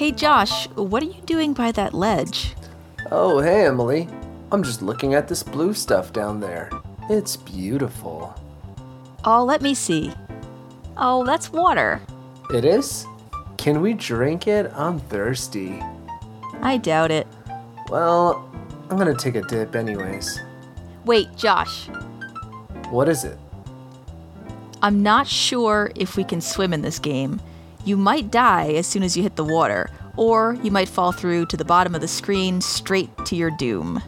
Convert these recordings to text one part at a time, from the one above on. Hey Josh, what are you doing by that ledge? Oh, hey Emily. I'm just looking at this blue stuff down there. It's beautiful. Oh, let me see. Oh, that's water. It is? Can we drink it? I'm thirsty. I doubt it. Well, I'm gonna take a dip anyways. Wait, Josh. What is it? I'm not sure if we can swim in this game. You might die as soon as you hit the water, or you might fall through to the bottom of the screen straight to your doom.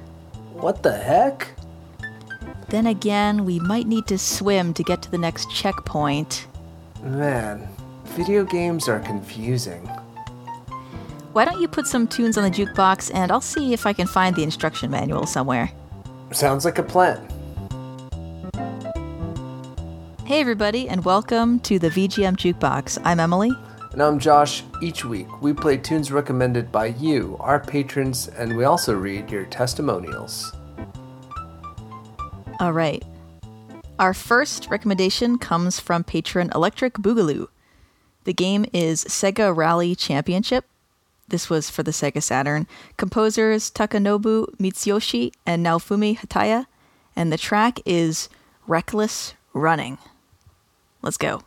What the heck? Then again, we might need to swim to get to the next checkpoint. Man, video games are confusing. Why don't you put some tunes on the jukebox, and I'll see if I can find the instruction manual somewhere. Sounds like a plan. Hey everybody, and welcome to the VGM JUKEBOX. I'm Emily. And I'm Josh. Each week, we play tunes recommended by you, our patrons, and we also read your testimonials. All right. Our first recommendation comes from patron Electric Boogaloo. The game is Sega Rally Championship. This was for the Sega Saturn. Composers Takanobu Mitsuyoshi and Naofumi Hataya. And the track is Reckless Running. Let's go.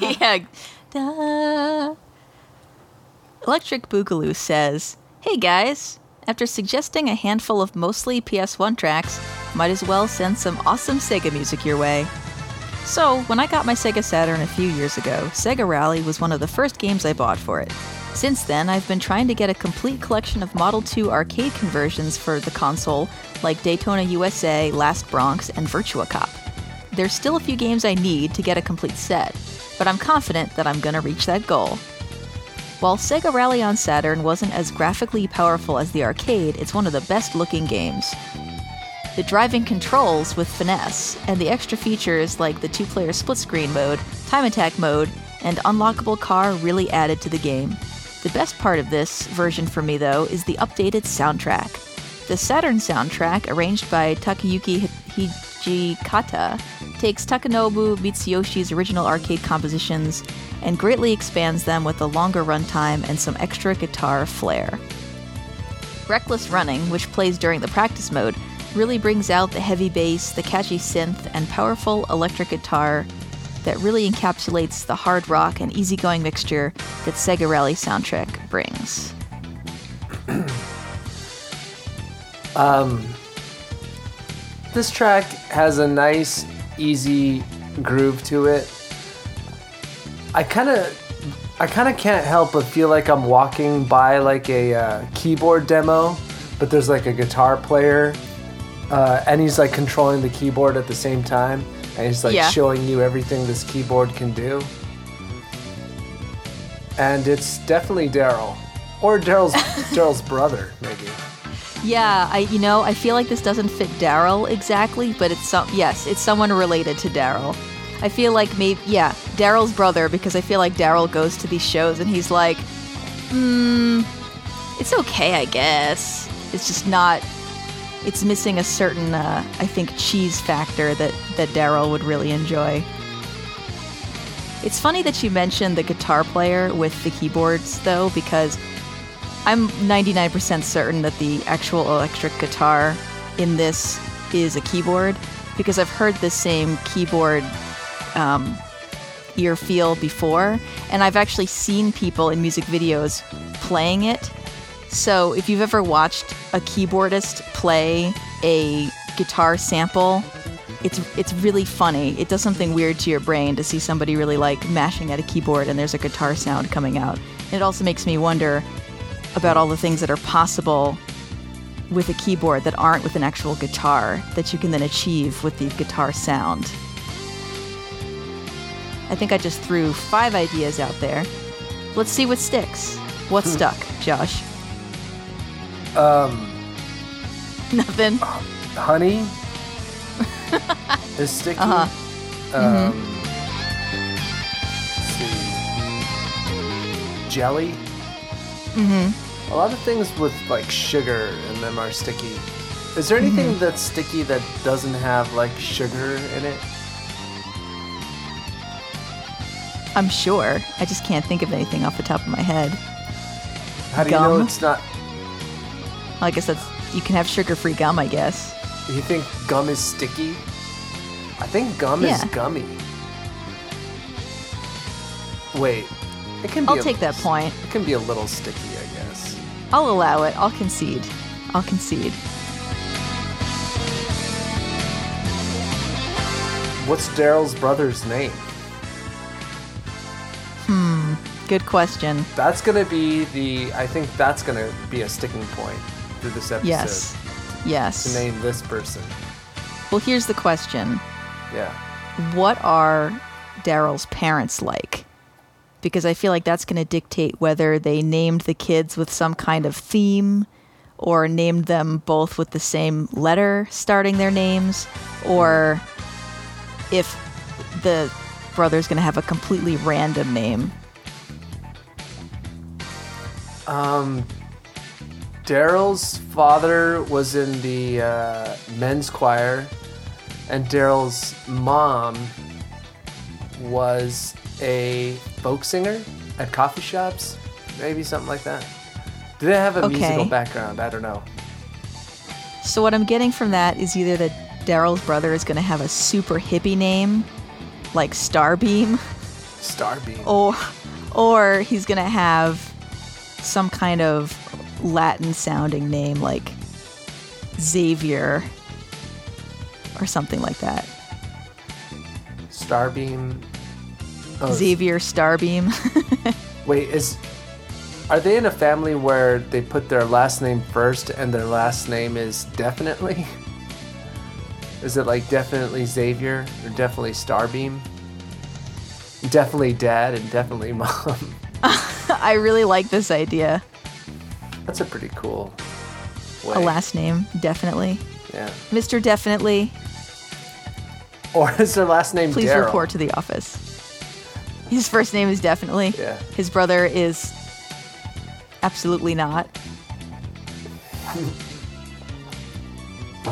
Yeah. Da. Electric Boogaloo says, "Hey guys, after suggesting a handful of mostly PS1 tracks, might as well send some awesome Sega music your way. So, when I got my Sega Saturn a few years ago, Sega Rally was one of the first games I bought for it. Since then, I've been trying to get a complete collection of Model 2 arcade conversions for the console, like Daytona USA, Last Bronx, and Virtua Cop. There's still a few games I need to get a complete set, but I'm confident that I'm gonna reach that goal. While Sega Rally on Saturn wasn't as graphically powerful as the arcade, it's one of the best-looking games. The driving controls with finesse, and the extra features like the two-player split-screen mode, time attack mode, and unlockable car really added to the game. The best part of this version for me, though, is the updated soundtrack. The Saturn soundtrack, arranged by Takeyuki Hijikata, takes Takanobu Mitsuyoshi's original arcade compositions and greatly expands them with a longer runtime and some extra guitar flair. Reckless Running, which plays during the practice mode, really brings out the heavy bass, the catchy synth, and powerful electric guitar that really encapsulates the hard rock and easygoing mixture that Sega Rally soundtrack brings." This track has a nice, easy groove to it. I kind of can't help but feel like I'm walking by like a keyboard demo, but there's like a guitar player, and he's like controlling the keyboard at the same time, and he's like showing you everything this keyboard can do. And it's definitely Darryl, or Daryl's brother, maybe. Yeah, I feel like this doesn't fit Darryl exactly, but it's someone related to Darryl. I feel like maybe Daryl's brother, because I feel like Darryl goes to these shows and he's like, it's okay, I guess. It's just not, it's missing a certain, I think, cheese factor that Darryl would really enjoy. It's funny that you mentioned the guitar player with the keyboards, though, because I'm 99% certain that the actual electric guitar in this is a keyboard, because I've heard this same keyboard ear feel before, and I've actually seen people in music videos playing it. So if you've ever watched a keyboardist play a guitar sample, it's really funny. It does something weird to your brain to see somebody really like mashing at a keyboard and there's a guitar sound coming out. And it also makes me wonder about all the things that are possible with a keyboard that aren't with an actual guitar that you can then achieve with the guitar sound. I think I just threw 5 ideas out there. Let's see what sticks. What stuck, Josh? Nothing. Honey is sticky. Uh-huh. Let's see. Jelly. Mm-hmm. A lot of things with like sugar in them are sticky. Is there anything that's sticky that doesn't have like sugar in it? I'm sure. I just can't think of anything off the top of my head. How do you know it's not? Well, I guess you can have sugar-free gum, I guess. You think gum is sticky? I think gum is gummy. Wait. I'll take that point. It can be a little sticky, I guess. I'll allow it. I'll concede. What's Daryl's brother's name? Good question. That's going to be a sticking point through this episode. Yes. To name this person. Well, here's the question. Yeah. What are Daryl's parents like? Because I feel like that's going to dictate whether they named the kids with some kind of theme or named them both with the same letter starting their names, or if the brother's going to have a completely random name. Daryl's father was in the men's choir, and Daryl's mom was a folk singer at coffee shops, maybe something like that. Do they have a musical background? I don't know. So what I'm getting from that is either that Daryl's brother is going to have a super hippie name, like Starbeam, Starbeam. Or he's going to have some kind of Latin-sounding name like Xavier or something like that. Starbeam. Oh. Xavier Starbeam. Wait, are they in a family where they put their last name first and their last name is Definitely? Is it like Definitely Xavier or Definitely Starbeam? Definitely Dad and Definitely Mom. I really like this idea. That's a pretty cool way. A last name, Definitely. Yeah. Mr. Definitely. Or is their last name Daryl? Please report to the office. His first name is Definitely. Yeah. His brother is absolutely not.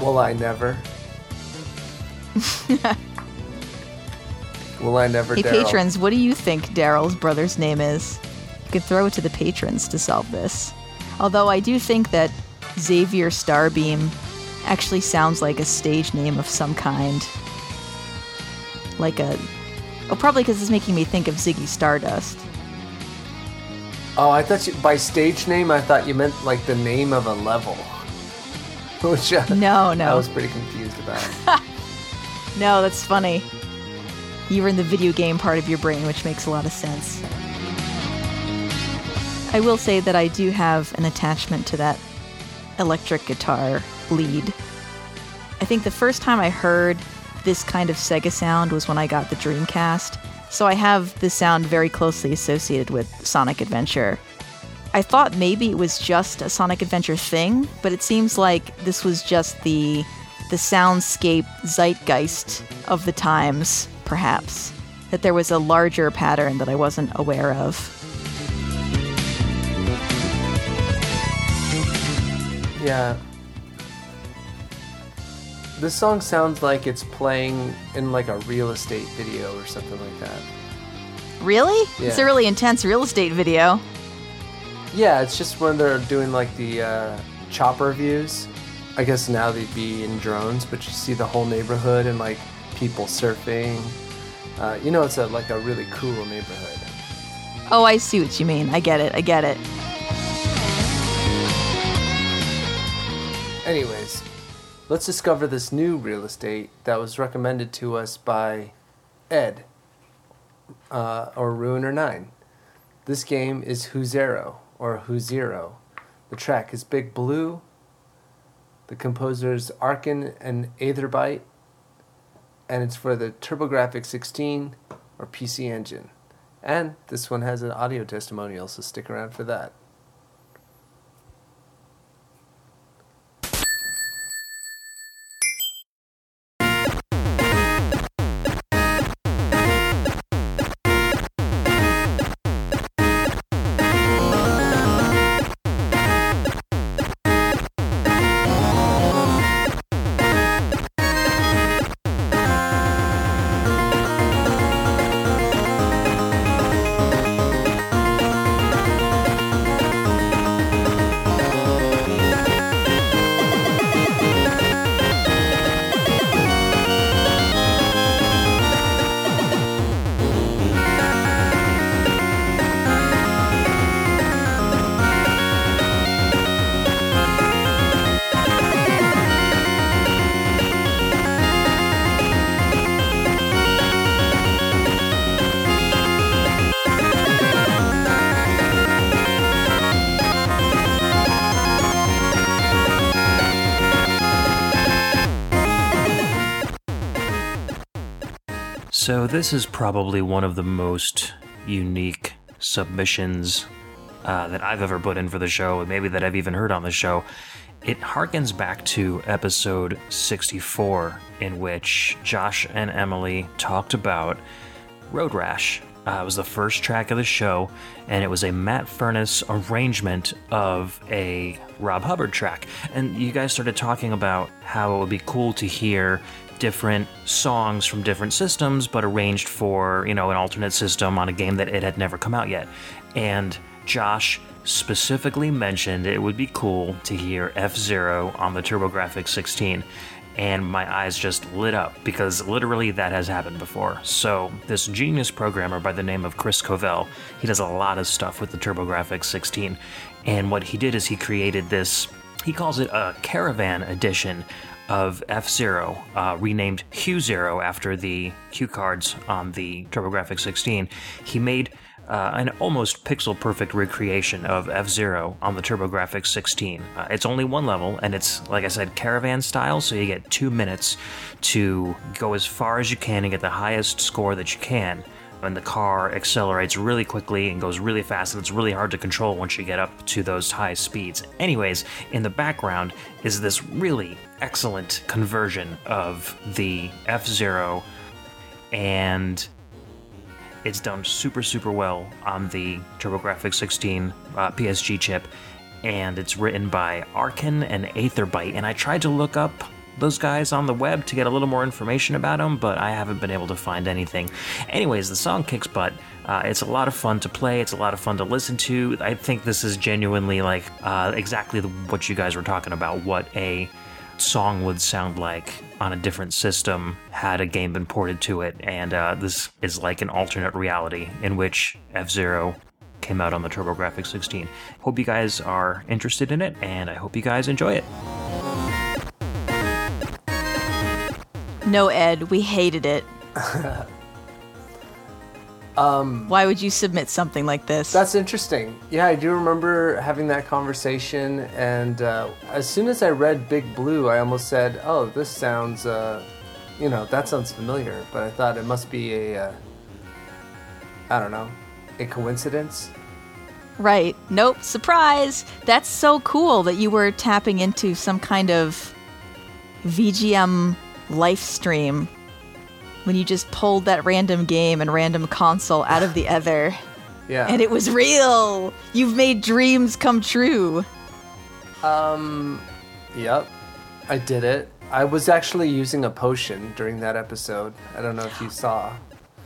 Will I never? Will I never, Daryl? Hey, patrons, what do you think Daryl's brother's name is? You could throw it to the patrons to solve this. Although I do think that Xavier Starbeam actually sounds like a stage name of some kind. Like a... Oh, probably because it's making me think of Ziggy Stardust. Oh, I thought by stage name, I thought you meant like the name of a level. Which no. I was pretty confused about. No, that's funny. You were in the video game part of your brain, which makes a lot of sense. I will say that I do have an attachment to that electric guitar lead. I think the first time I heard this kind of Sega sound was when I got the Dreamcast, so I have this sound very closely associated with Sonic Adventure. I thought maybe it was just a Sonic Adventure thing, but it seems like this was just the soundscape zeitgeist of the times, perhaps. That there was a larger pattern that I wasn't aware of. Yeah. This song sounds like it's playing in like a real estate video or something like that. Really? Yeah. It's a really intense real estate video. Yeah, it's just when they're doing like the chopper views. I guess now they'd be in drones, but you see the whole neighborhood and like people surfing. It's like a really cool neighborhood. Oh, I see what you mean. I get it. Anyways. Let's discover this new real estate that was recommended to us by Ed, or Ruiner9. This game is Huzero, or Huzero. The track is Big Blue. The composers Arkin and Aetherbyte, and it's for the TurboGrafx-16 or PC Engine. And this one has an audio testimonial, so stick around for that. So this is probably one of the most unique submissions that I've ever put in for the show, and maybe that I've even heard on the show. It harkens back to episode 64, in which Josh and Emily talked about Road Rash. It was the first track of the show, and it was a Matt Furness arrangement of a Rob Hubbard track. And you guys started talking about how it would be cool to hear different songs from different systems, but arranged for, an alternate system on a game that it had never come out yet. And Josh specifically mentioned it would be cool to hear F-Zero on the TurboGrafx-16. and my eyes just lit up because literally that has happened before. So this genius programmer by the name of Chris Covell, he does a lot of stuff with the TurboGrafx-16, and what he did is he created this, he calls it a caravan edition of F-Zero, renamed Q-Zero after the cue cards on the TurboGrafx-16. He made an almost pixel-perfect recreation of F-Zero on the TurboGrafx-16. It's only one level, and it's, like I said, caravan style, so you get 2 minutes to go as far as you can and get the highest score that you can. And the car accelerates really quickly and goes really fast, and it's really hard to control once you get up to those high speeds. Anyways, in the background is this really excellent conversion of the F-Zero, and it's done super, super well on the TurboGrafx-16 PSG chip, and it's written by Arkin and Aetherbyte, and I tried to look up those guys on the web to get a little more information about them, but I haven't been able to find anything. Anyways, the song kicks butt. It's a lot of fun to play. It's a lot of fun to listen to. I think this is genuinely like exactly what you guys were talking about, what a song would sound like on a different system had a game been ported to it. And this is like an alternate reality in which F-Zero came out on the TurboGrafx-16. Hope you guys are interested in it, and I hope you guys enjoy it. No, Ed, we hated it. Why would you submit something like this? That's interesting. Yeah, I do remember having that conversation, and as soon as I read Big Blue, I almost said, oh, this sounds, that sounds familiar, but I thought it must be a coincidence. Right. Nope. Surprise! That's so cool that you were tapping into some kind of VGM live stream when you just pulled that random game and random console out of the ether. Yeah. And it was real. You've made dreams come true. Yep. I did it. I was actually using a potion during that episode. I don't know if you saw.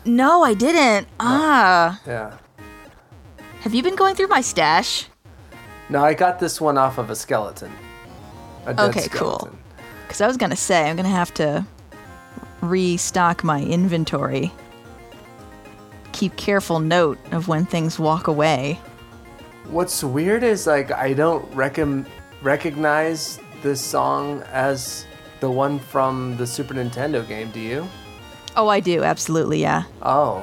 No, I didn't. Ah. Yeah. Have you been going through my stash? No, I got this one off of a skeleton. A dead skeleton. Cool. Because I was going to say, I'm going to have to restock my inventory. Keep careful note of when things walk away. What's weird is, like, I don't recognize this song as the one from the Super Nintendo game, do you? Oh, I do, absolutely, yeah. Oh,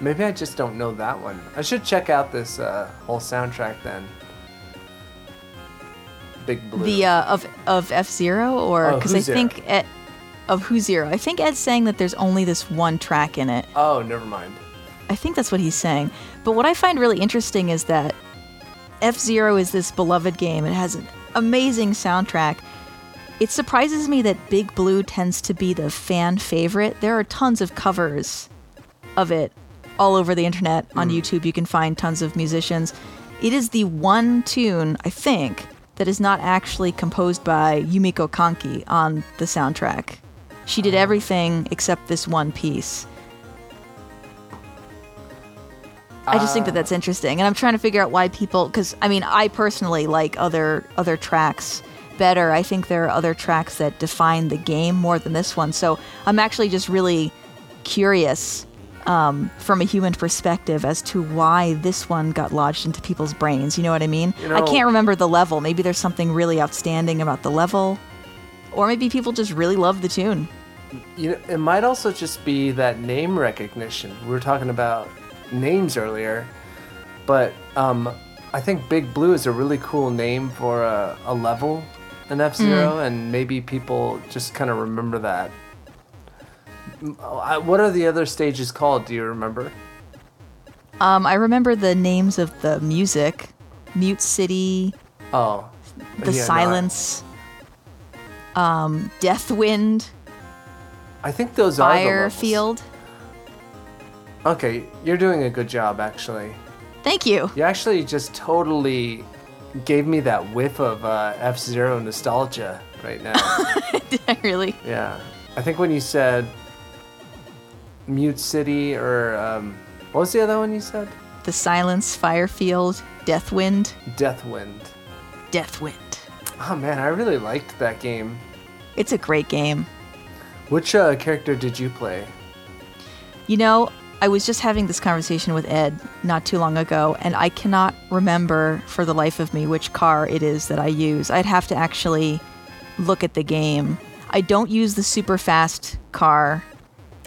maybe I just don't know that one. I should check out this whole soundtrack then. Big Blue. The of F-Zero, or because I think of Who Zero. I think Ed's saying that there's only this one track in it. Oh, never mind. I think that's what he's saying. But what I find really interesting is that F-Zero is this beloved game. It has an amazing soundtrack. It surprises me that Big Blue tends to be the fan favorite. There are tons of covers of it all over the internet. On YouTube, you can find tons of musicians. It is the one tune, I think, that is not actually composed by Yumiko Kanki on the soundtrack. She did everything except this one piece. I just think that that's interesting, and I'm trying to figure out why people, because I mean, I personally like other tracks better. I think there are other tracks that define the game more than this one, so I'm actually just really curious from a human perspective as to why this one got lodged into people's brains. You know what I mean? I can't remember the level. Maybe there's something really outstanding about the level, or maybe people just really love the tune. You know, it might also just be that name recognition. We were talking about names earlier, but I think Big Blue is a really cool name for a level in F-Zero, and maybe people just kind of remember that. What are the other stages called? Do you remember? I remember the names of the music. Mute City. Oh. The Silence. No. Death Wind. I think those are the Firefield. Okay, you're doing a good job, actually. Thank you. You actually just totally gave me that whiff of F-Zero nostalgia right now. Did I really? Yeah. I think when you said Mute City, or what was the other one you said? The Silence, Firefield, Deathwind. Oh man, I really liked that game. It's a great game. Which character did you play? You know, I was just having this conversation with Ed not too long ago, and I cannot remember for the life of me which car it is that I use. I'd have to actually look at the game. I don't use the super fast car,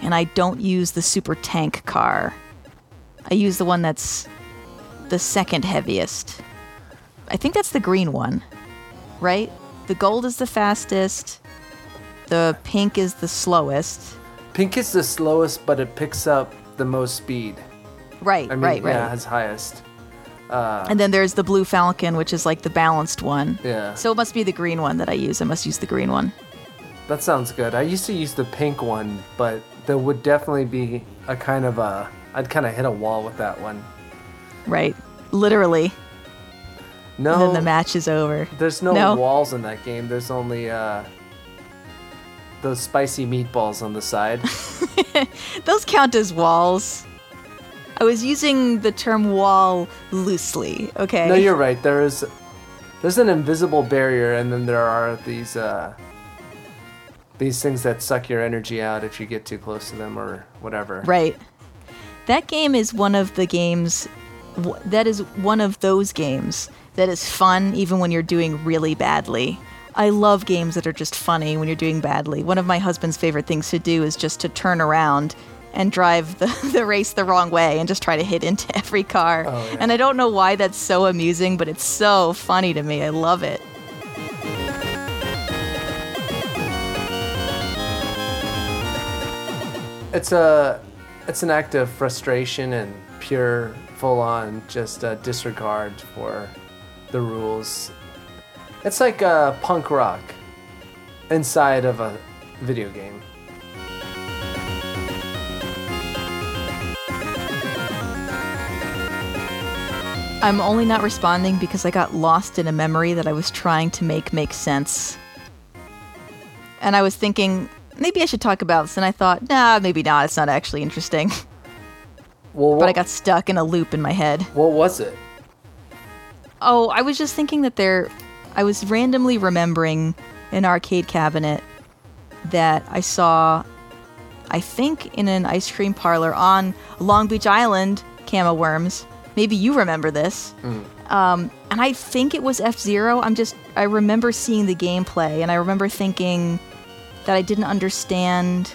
and I don't use the super tank car. I use the one that's the second heaviest. I think that's the green one, right? The gold is the fastest. The pink is the slowest. Pink is the slowest, but it picks up the most speed. Right. Yeah, it's highest. And then there's the blue falcon, which is like the balanced one. Yeah. So it must be the green one that I use. I must use the green one. That sounds good. I used to use the pink one, but there would definitely be a kind of a... I'd kind of hit a wall with that one. Right. Literally. No. And then the match is over. There's no walls in that game. There's only those spicy meatballs on the side. Those count as walls. I was using the term wall loosely, okay? No, you're right. There's an invisible barrier, and then there are these things that suck your energy out if you get too close to them or whatever. Right. That game is one of the games... That is one of those games that is fun even when you're doing really badly. I love games that are just funny when you're doing badly. One of my husband's favorite things to do is just to turn around and drive the race the wrong way and just try to hit into every car. Oh, yeah. And I don't know why that's so amusing, but it's so funny to me. I love it. It's an act of frustration and pure... full-on just a disregard for the rules. It's like a punk rock inside of a video game. I'm only not responding because I got lost in a memory that I was trying to make sense. And I was thinking, maybe I should talk about this, and I thought, nah, maybe not, it's not actually interesting. Well, but I got stuck in a loop in my head. What was it? Oh, I was just thinking that I was randomly remembering an arcade cabinet that I saw, I think, in an ice cream parlor on Long Beach Island, Camo Worms. Maybe you remember this. Mm. And I think it was F-Zero. I remember seeing the gameplay, and I remember thinking that I didn't understand...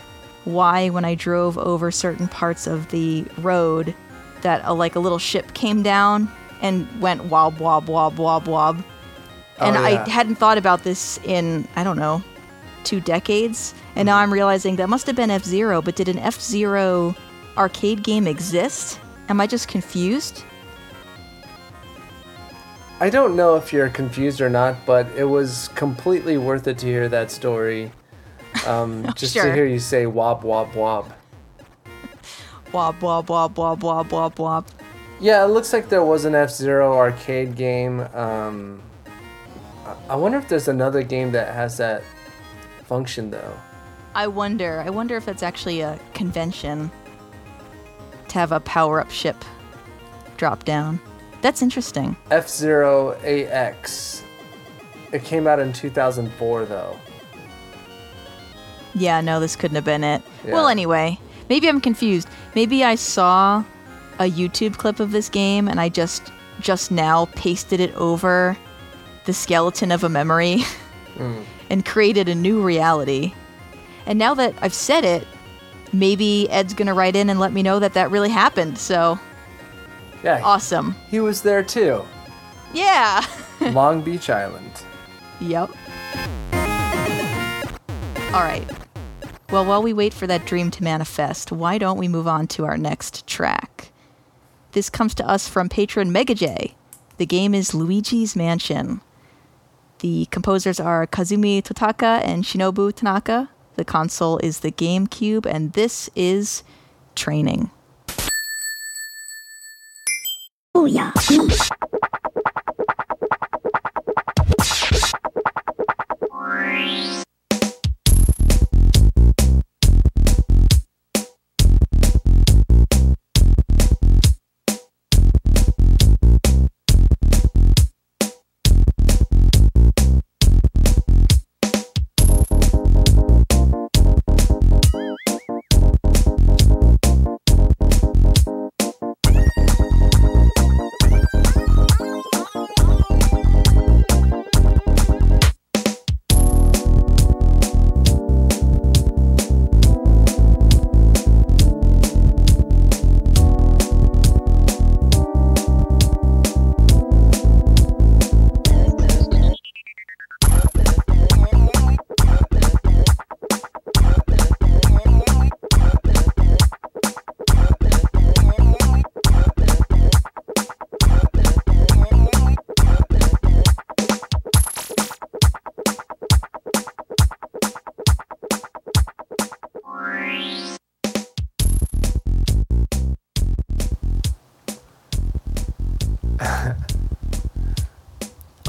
why when I drove over certain parts of the road that a little ship came down and went wob, wob, wob, wob, wob. And oh, yeah. I hadn't thought about this in, I don't know, 2 decades. And now I'm realizing that must have been F-Zero, but did an F-Zero arcade game exist? Am I just confused? I don't know if you're confused or not, but it was completely worth it to hear that story. To hear you say "wob wob wob," wob wob wob wob wob wob wob. Yeah, it looks like there was an F-Zero arcade game. I wonder if there's another game that has that function though. I wonder if that's actually a convention to have a power-up ship drop down. That's interesting. F-Zero AX. It came out in 2004 though. Yeah, no, this couldn't have been it. Yeah. Well, anyway, maybe I'm confused. Maybe I saw a YouTube clip of this game and I just now pasted it over the skeleton of a memory and created a new reality. And now that I've said it, maybe Ed's going to write in and let me know that really happened. So, yeah, awesome. He was there too. Yeah. Long Beach Island. Yep. All right. Well, while we wait for that dream to manifest, why don't we move on to our next track? This comes to us from patron Mega J. The game is Luigi's Mansion. The composers are Kazumi Totaka and Shinobu Tanaka. The console is the GameCube, and this is Training. Oh yeah.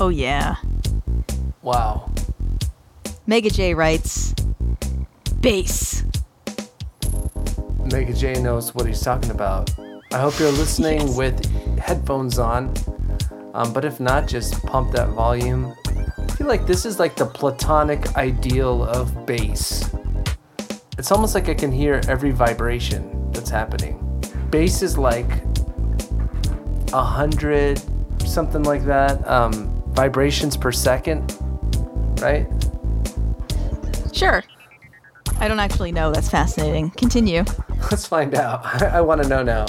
Oh, yeah. Wow. Mega J writes, bass. Mega J knows what he's talking about. I hope you're listening yes. with headphones on, but if not, just pump that volume. I feel like this is like the platonic ideal of bass. It's almost like I can hear every vibration that's happening. Bass is like 100, something like that, vibrations per second, right? Sure. I don't actually know. That's fascinating. Continue. Let's find out. I want to know now.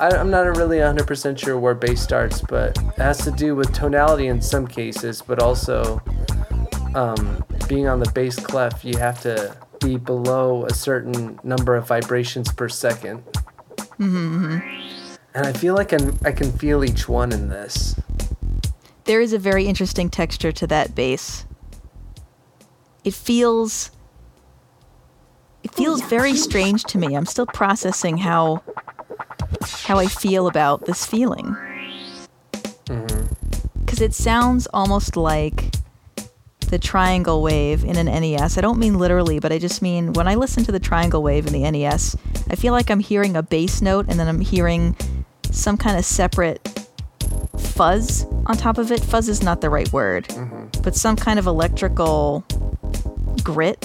I'm not really 100% sure where bass starts, but it has to do with tonality in some cases, but also being on the bass clef, you have to be below a certain number of vibrations per second. Mm-hmm. And I feel like I can feel each one in this. There is a very interesting texture to that bass. It feels very strange to me. I'm still processing how I feel about this feeling. Mm-hmm. 'Cause it sounds almost like the triangle wave in an NES. I don't mean literally, but I just mean when I listen to the triangle wave in the NES, I feel like I'm hearing a bass note and then I'm hearing some kind of separate fuzz on top of it. Fuzz is not the right word, mm-hmm. but some kind of electrical grit.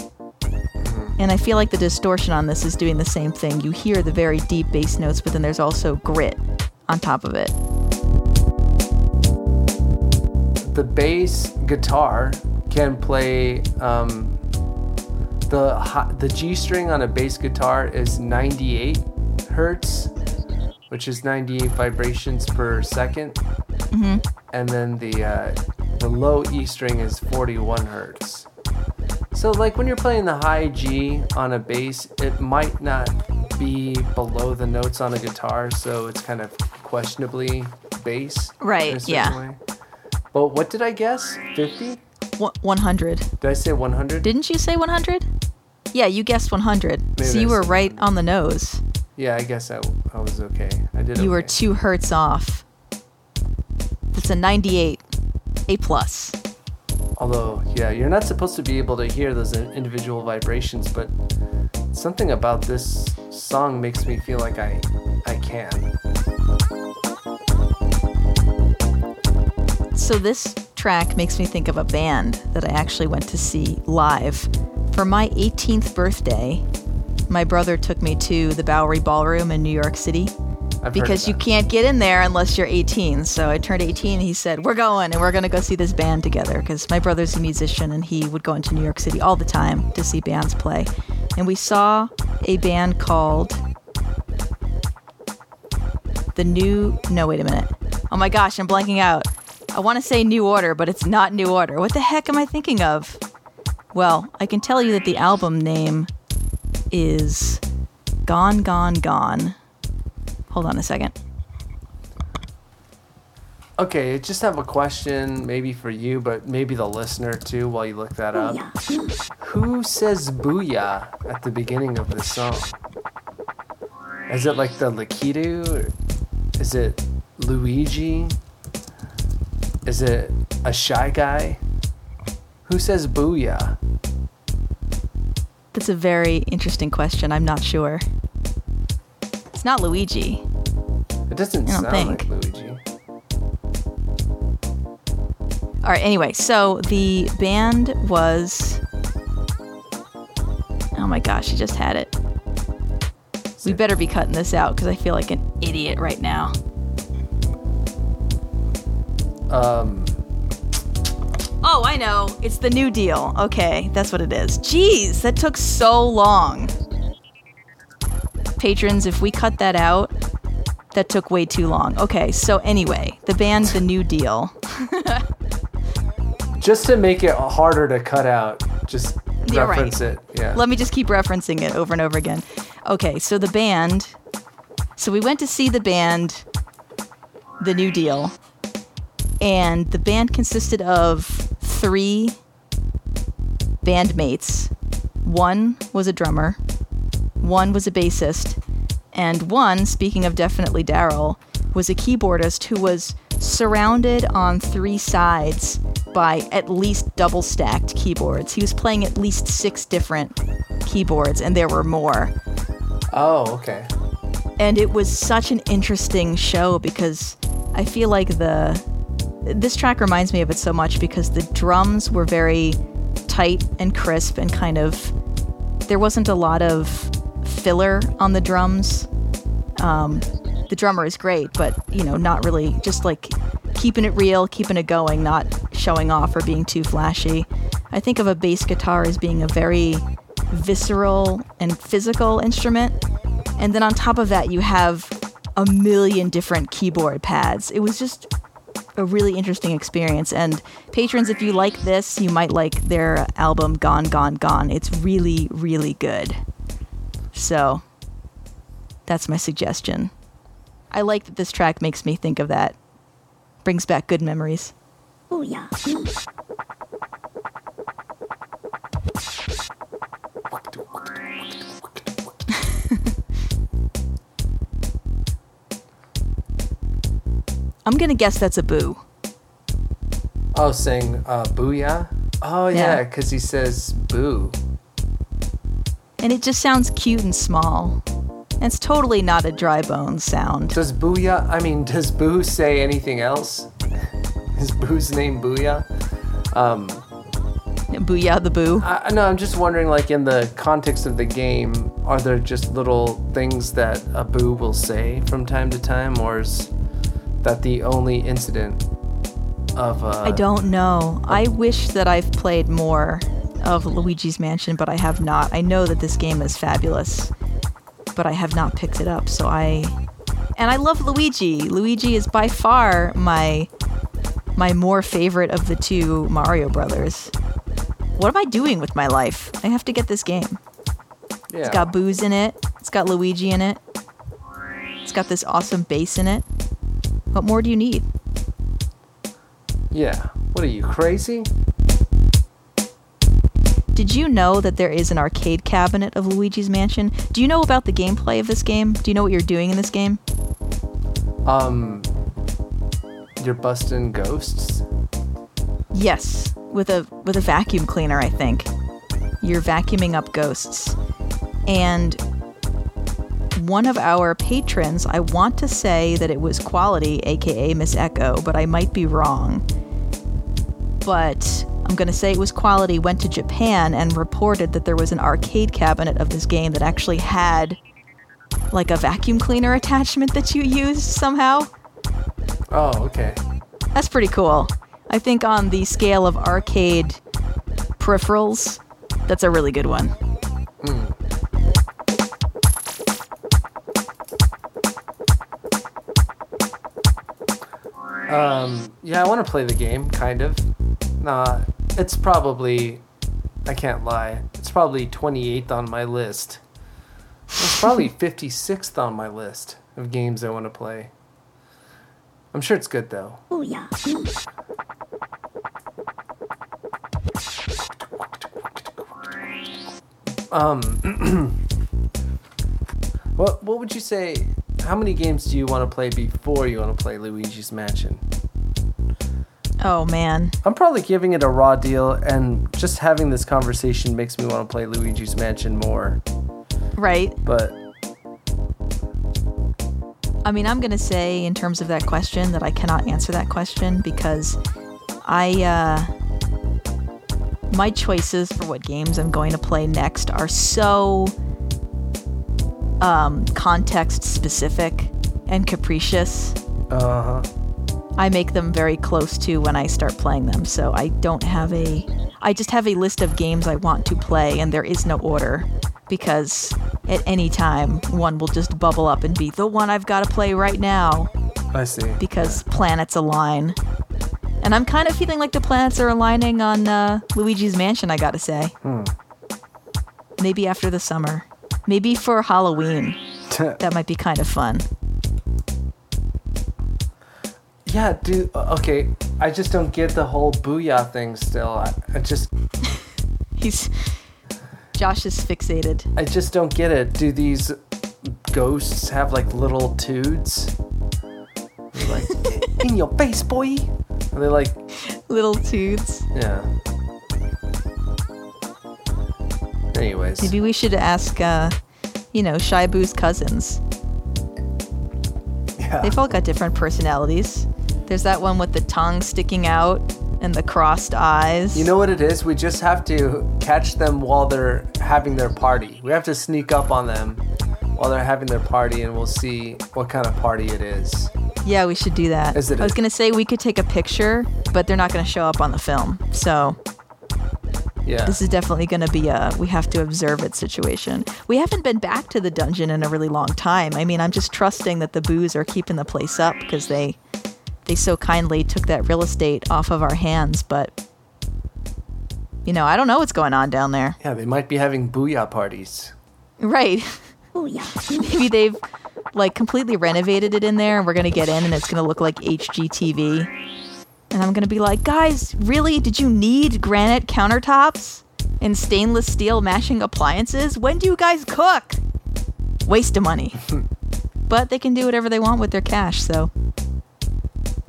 And I feel like the distortion on this is doing the same thing. You hear the very deep bass notes, but then there's also grit on top of it. The bass guitar can play... the G string on a bass guitar is 98 hertz, which is 98 vibrations per second. Mm-hmm. And then the low E string is 41 hertz. So, like, when you're playing the high G on a bass, it might not be below the notes on a guitar, so it's kind of questionably bass. Right, in a certain way. But what did I guess? 50? 100. Did I say 100? Didn't you say 100? Yeah, you guessed 100. Maybe so you were right on the nose. Yeah, I guess I was okay. I did okay. You were 2 hertz off. That's a 98. A plus. Although, yeah, you're not supposed to be able to hear those individual vibrations, but something about this song makes me feel like I can. So this track makes me think of a band that I actually went to see live. For my 18th birthday, my brother took me to the Bowery Ballroom in New York City. Because you can't get in there unless you're 18. So I turned 18 and he said, we're going and we're going to go see this band together. Because my brother's a musician and he would go into New York City all the time to see bands play. And we saw a band called Oh my gosh, I'm blanking out. I want to say New Order, but it's not New Order. What the heck am I thinking of? Well, I can tell you that the album name is Gone, Gone, Gone. Hold on a second. Okay, I just have a question, maybe for you, but maybe the listener too, while you look that up. Who says booyah at the beginning of this song? Is it like the Lakitu? Is it Luigi? Is it a shy guy? Who says booyah? That's a very interesting question. I'm not sure. It's not Luigi. It doesn't sound like Luigi. All right, anyway, so the band was... Oh my gosh, you just had it. We better be cutting this out because I feel like an idiot right now. Oh, I know. It's the New Deal. Okay, that's what it is. Jeez, that took so long. Patrons, if we cut that out, that took way too long. Okay, so anyway, the band The New Deal. Just to make it harder to cut out, just reference it. Yeah. Let me just keep referencing it over and over again. Okay, so the band... So we went to see the band The New Deal, and the band consisted of 3 bandmates. One was a drummer. One was a bassist, and one, speaking of Definitely Darryl, was a keyboardist who was surrounded on three sides by at least double-stacked keyboards. He was playing at least 6 different keyboards, and there were more. Oh, okay. And it was such an interesting show because I feel like this track reminds me of it so much because the drums were very tight and crisp and kind of, there wasn't a lot of filler on the drums. The drummer is great, but, you know, not really, just like keeping it real, keeping it going, not showing off or being too flashy. I think of a bass guitar as being a very visceral and physical instrument. And then on top of that, you have a million different keyboard pads. It was just a really interesting experience. And patrons, if you like this, you might like their album Gone, Gone, Gone. It's really, really good. So that's my suggestion. I like that this track makes me think of that. Brings back good memories. Oh, yeah. I'm going to guess that's a boo. Oh, saying booyah? Oh, yeah, because he says boo. And it just sounds cute and small. It's totally not a dry bone sound. Does Booyah, does Boo say anything else? Is Boo's name Booyah? Booyah the Boo? No, I'm just wondering, like, in the context of the game, are there just little things that a Boo will say from time to time, or is that the only incident of I don't know. I wish that I've played more of Luigi's Mansion, but I have not. I know that this game is fabulous, but I have not picked it up, so I love Luigi. Luigi is by far my more favorite of the two Mario Brothers. What am I doing with my life? I have to get this game. Yeah. It's got Boos in it. It's got Luigi in it. It's got this awesome bass in it. What more do you need? Yeah. What are you, crazy? Did you know that there is an arcade cabinet of Luigi's Mansion? Do you know about the gameplay of this game? Do you know what you're doing in this game? You're busting ghosts? Yes, with a vacuum cleaner, I think. You're vacuuming up ghosts. And one of our patrons, I want to say that it was Quality, aka Miss Echo, but I might be wrong. But I'm going to say it was Quality, went to Japan and reported that there was an arcade cabinet of this game that actually had like a vacuum cleaner attachment that you used somehow. Oh, okay. That's pretty cool. I think on the scale of arcade peripherals, that's a really good one. Mm. Yeah, I want to play the game, kind of. It's probably, I can't lie, it's probably 28th on my list. It's probably 56th on my list of games I want to play. I'm sure it's good, though. Oh, yeah. What would you say, how many games do you want to play before you want to play Luigi's Mansion? Oh, man. I'm probably giving it a raw deal, and just having this conversation makes me want to play Luigi's Mansion more. Right. But I'm going to say, in terms of that question, that I cannot answer that question because my choices for what games I'm going to play next are so context-specific and capricious. Uh-huh. I make them very close to when I start playing them, so I just have a list of games I want to play, and there is no order, because at any time, one will just bubble up and be the one I've got to play right now. I see. Because planets align. And I'm kind of feeling like the planets are aligning on Luigi's Mansion, I gotta say. Hmm. Maybe after the summer. Maybe for Halloween. That might be kind of fun. Yeah, dude, okay, I just don't get the whole booyah thing still. I just... Josh is fixated. I just don't get it. Do these ghosts have, like, little toots? Like, In your face, boy! And they're like... little toots. Yeah. Anyways. Maybe we should ask, you know, Shy Boo's cousins. Yeah. They've all got different personalities. There's that one with the tongue sticking out and the crossed eyes. You know what it is? We just have to catch them while they're having their party. We have to sneak up on them while they're having their party, and we'll see what kind of party it is. Yeah, we should do that. I was going to say we could take a picture, but they're not going to show up on the film. So yeah, this is definitely going to be a we have to observe it situation. We haven't been back to the dungeon in a really long time. I mean, I'm just trusting that the Boos are keeping the place up because they so kindly took that real estate off of our hands. But, you know, I don't know what's going on down there. Yeah, they might be having booyah parties. Right. Booyah. Maybe they've... like completely renovated it in there, and we're gonna get in and it's gonna look like HGTV, and I'm gonna be like, guys, really, did you need granite countertops and stainless steel mashing appliances? When do you guys cook? Waste of money. But they can do whatever they want with their cash, so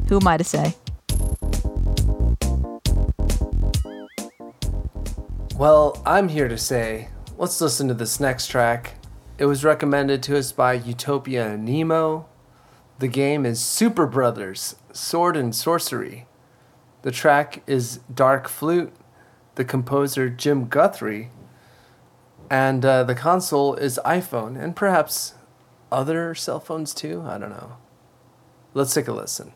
who am I to say? Well, I'm here to say let's listen to this next track. It was recommended to us by Utopia and Nemo. The game is Super Brothers, Sword and Sorcery. The track is Dark Flute, the composer Jim Guthrie, and the console is iPhone, and perhaps other cell phones too, I don't know. Let's take a listen.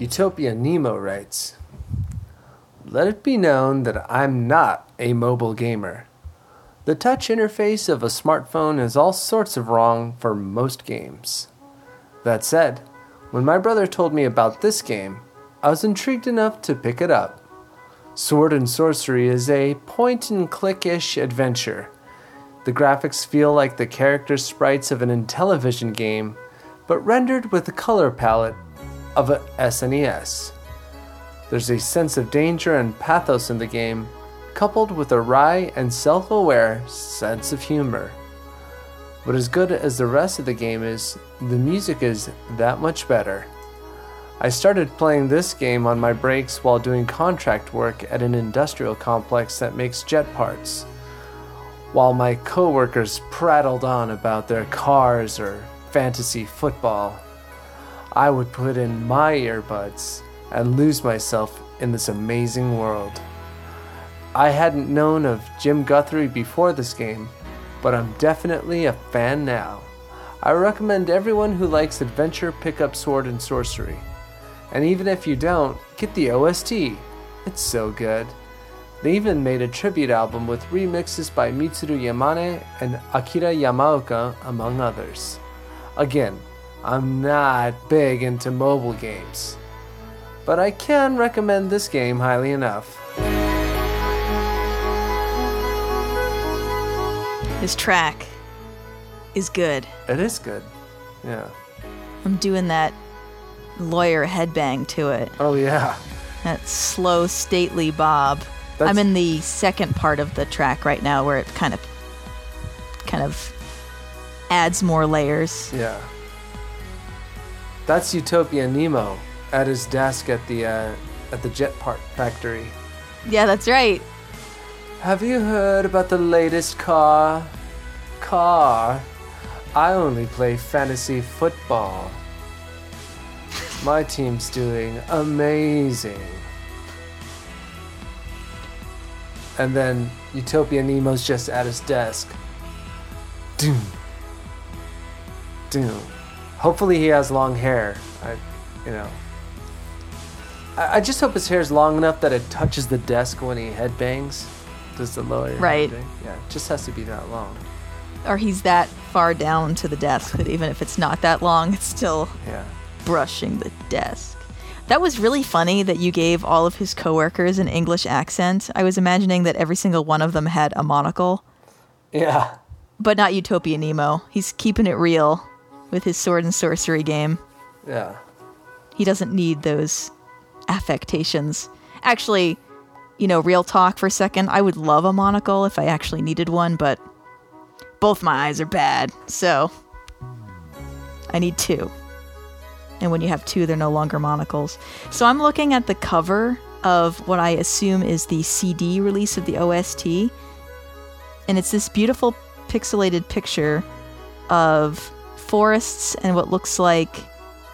Utopia Nemo writes, let it be known that I'm not a mobile gamer. The touch interface of a smartphone is all sorts of wrong for most games. That said, when my brother told me about this game, I was intrigued enough to pick it up. Sword and Sorcery is a point-and-click-ish adventure. The graphics feel like the character sprites of an Intellivision game, but rendered with a color palette of a SNES. There's a sense of danger and pathos in the game, coupled with a wry and self-aware sense of humor. But as good as the rest of the game is, the music is that much better. I started playing this game on my breaks while doing contract work at an industrial complex that makes jet parts. While my coworkers prattled on about their cars or fantasy football, I would put in my earbuds and lose myself in this amazing world. I hadn't known of Jim Guthrie before this game, but I'm definitely a fan now. I recommend everyone who likes adventure pick up Sword and Sorcery. And even if you don't, get the OST. It's so good. They even made a tribute album with remixes by Mitsuru Yamane and Akira Yamaoka, among others. Again, I'm not big into mobile games, but I can recommend this game highly enough. This track is good. It is good, yeah. I'm doing that lawyer headbang to it. Oh, yeah. That slow, stately bob. I'm in the second part of the track right now where it kind of adds more layers. Yeah. That's Utopia Nemo at his desk at the jet part factory. Yeah, that's right. Have you heard about the latest car? I only play fantasy football. My team's doing amazing. And then Utopia Nemo's just at his desk. Doom. Doom. Hopefully he has long hair. I just hope his hair's long enough that it touches the desk when he headbangs. Does the lawyer? Right. Yeah, it just has to be that long. Or he's that far down to the desk that even if it's not that long, it's still brushing the desk. That was really funny that you gave all of his coworkers an English accent. I was imagining that every single one of them had a monocle. Yeah. But not Utopia Nemo. He's keeping it real with his Sword and Sorcery game. Yeah. He doesn't need those affectations. Actually, real talk for a second. I would love a monocle if I actually needed one, but both my eyes are bad, so I need two. And when you have two, they're no longer monocles. So I'm looking at the cover of what I assume is the CD release of the OST, and it's this beautiful pixelated picture of forests and what looks like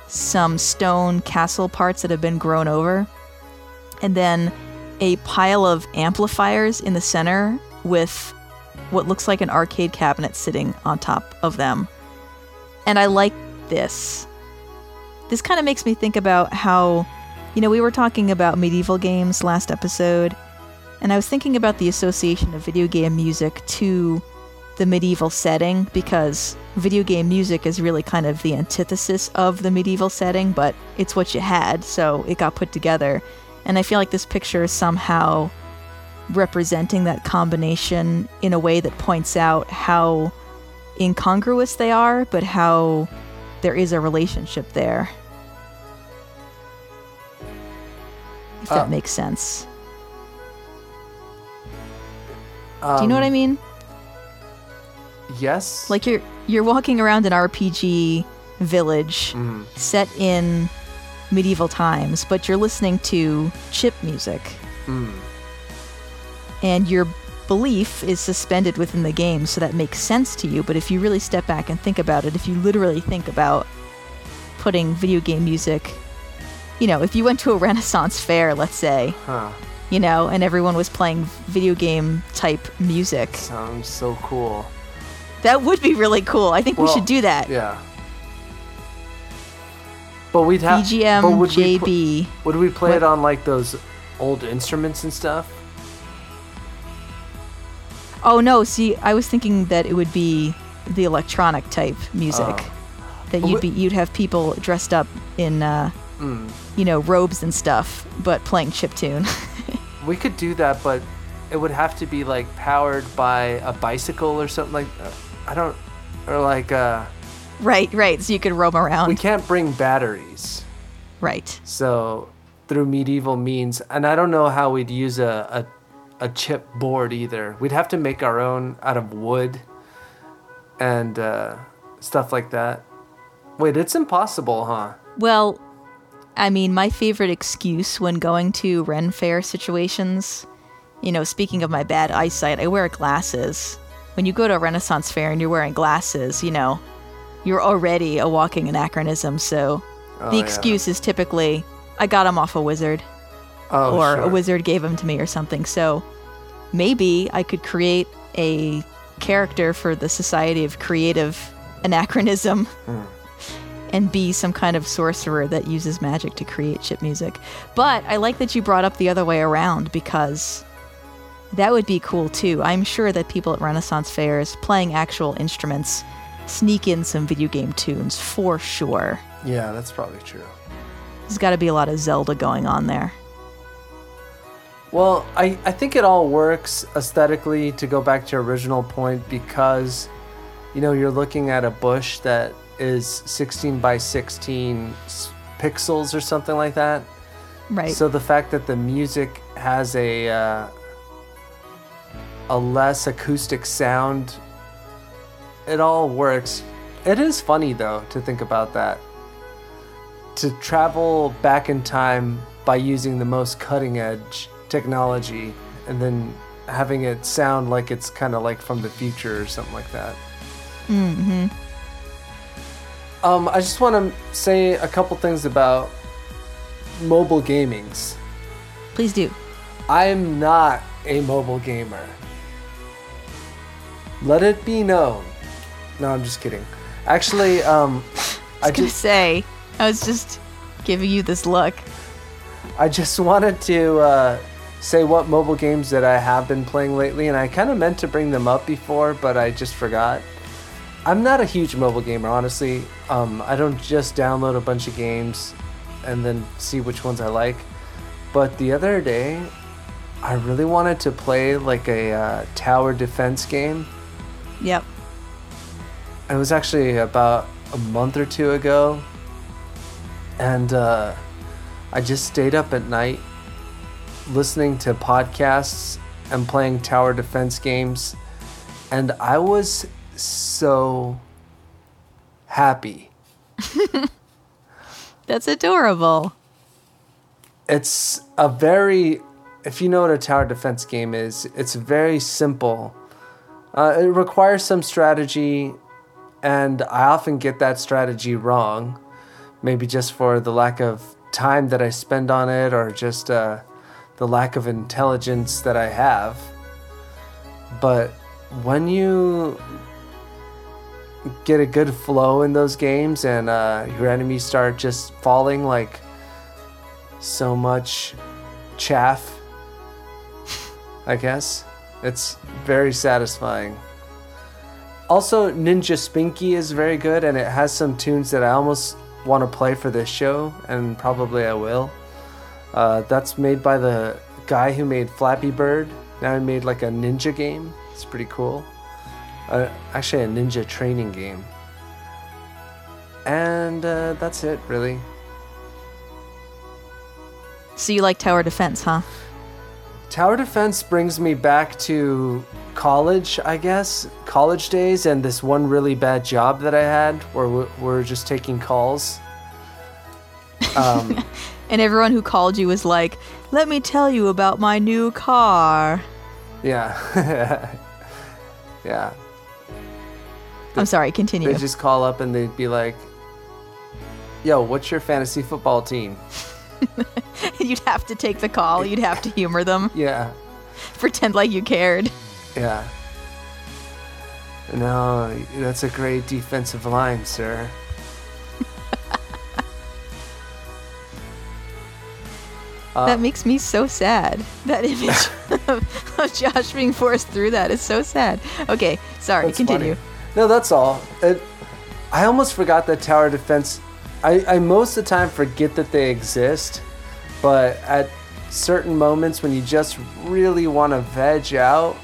some stone castle parts that have been grown over, and then a pile of amplifiers in the center with what looks like an arcade cabinet sitting on top of them. And I like this. This kind of makes me think about how, we were talking about medieval games last episode, and I was thinking about the association of video game music to the medieval setting, because video game music is really kind of the antithesis of the medieval setting, but it's what you had, so it got put together. And I feel like this picture is somehow representing that combination in a way that points out how incongruous they are, but how there is a relationship there. If that makes sense. Do you know what I mean? Yes. Like you're walking around an RPG village set in medieval times, but you're listening to chip music. And your belief is suspended within the game, so that makes sense to you. But if you really step back and think about it, if you literally think about putting video game music, if you went to a Renaissance fair, let's say, and everyone was playing video game type music. Sounds so cool. That would be really cool. I think we should do that. Yeah. But we'd have VGM JB. Would we play it on like those old instruments and stuff? Oh no! See, I was thinking that it would be the electronic type music that you'd have people dressed up in robes and stuff, but playing chiptune. We could do that, but it would have to be like powered by a bicycle or something like that. Right, so you could roam around. We can't bring batteries. Right. So through medieval means. And I don't know how we'd use a chip board either. We'd have to make our own out of wood and stuff like that. Wait, it's impossible, huh? Well, I mean, my favorite excuse when going to Ren Fair situations, you know, speaking of my bad eyesight, I wear glasses. When you go to a Renaissance fair and you're wearing glasses, you know, you're already a walking anachronism. So the excuse is typically, I got them off a wizard a wizard gave them to me or something. So maybe I could create a character for the Society of Creative Anachronism and be some kind of sorcerer that uses magic to create chip music. But I like that you brought up the other way around, because that would be cool too. I'm sure that people at Renaissance fairs playing actual instruments sneak in some video game tunes for sure. Yeah, that's probably true. There's got to be a lot of Zelda going on there. Well, I think it all works aesthetically, to go back to your original point, because, you know, you're looking at a bush that is 16 by 16 pixels or something like that. Right. So the fact that the music has a less acoustic sound, it all works. It is funny, though, to think about that. To travel back in time by using the most cutting-edge technology and then having it sound like it's kind of like from the future or something like that. Mm-hmm. I just want to say a couple things about mobile gamings. Please do. I'm not a mobile gamer. Let it be known. No, I'm just kidding. Actually, I was just giving you this look. I just wanted to say what mobile games that I have been playing lately, and I kind of meant to bring them up before, but I just forgot. I'm not a huge mobile gamer, honestly. I don't just download a bunch of games and then see which ones I like. But the other day, I really wanted to play like a tower defense game. Yep. It was actually about a month or two ago, and I just stayed up at night listening to podcasts and playing tower defense games, and I was so happy. That's adorable. It's a very, if you know what a tower defense game is, it's very simple. It requires some strategy, and I often get that strategy wrong, maybe just for the lack of time that I spend on it, or just the lack of intelligence that I have. But when you get a good flow in those games and your enemies start just falling like so much chaff, I guess, it's very satisfying. Also, Ninja Spinky is very good, and it has some tunes that I almost want to play for this show, and probably I will. That's made by the guy who made Flappy Bird. Now he made like a ninja game. It's pretty cool. Actually, a ninja training game. And that's it, really. So you like tower defense, huh? Tower defense brings me back to college, I guess. College days, and this one really bad job that I had where we're just taking calls. And everyone who called you was like, let me tell you about my new car. Yeah. Yeah. I'm sorry, continue. They just call up and they'd be like, yo, what's your fantasy football team? You'd have to take the call. You'd have to humor them. Yeah. Pretend like you cared. Yeah. No, that's a great defensive line, sir. That makes me so sad. That image of Josh being forced through that is so sad. Okay, sorry, that's continue. Funny. No, that's all. I almost forgot that tower defense. I most of the time forget that they exist, but at certain moments when you just really want to veg out,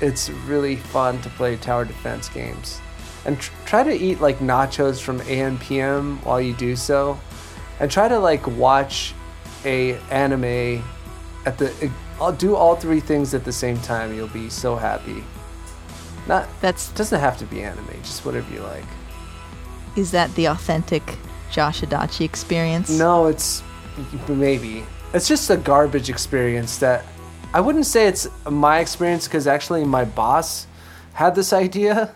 it's really fun to play tower defense games. And try to eat like nachos from AM/PM while you do so, and try to like watch an anime at the I'll do all three things at the same time. You'll be so happy. Not that's doesn't have to be anime. Just whatever you like. Is that the authentic Josh Adachi experience? No, it's maybe. It's just a garbage experience that I wouldn't say it's my experience, because actually my boss had this idea.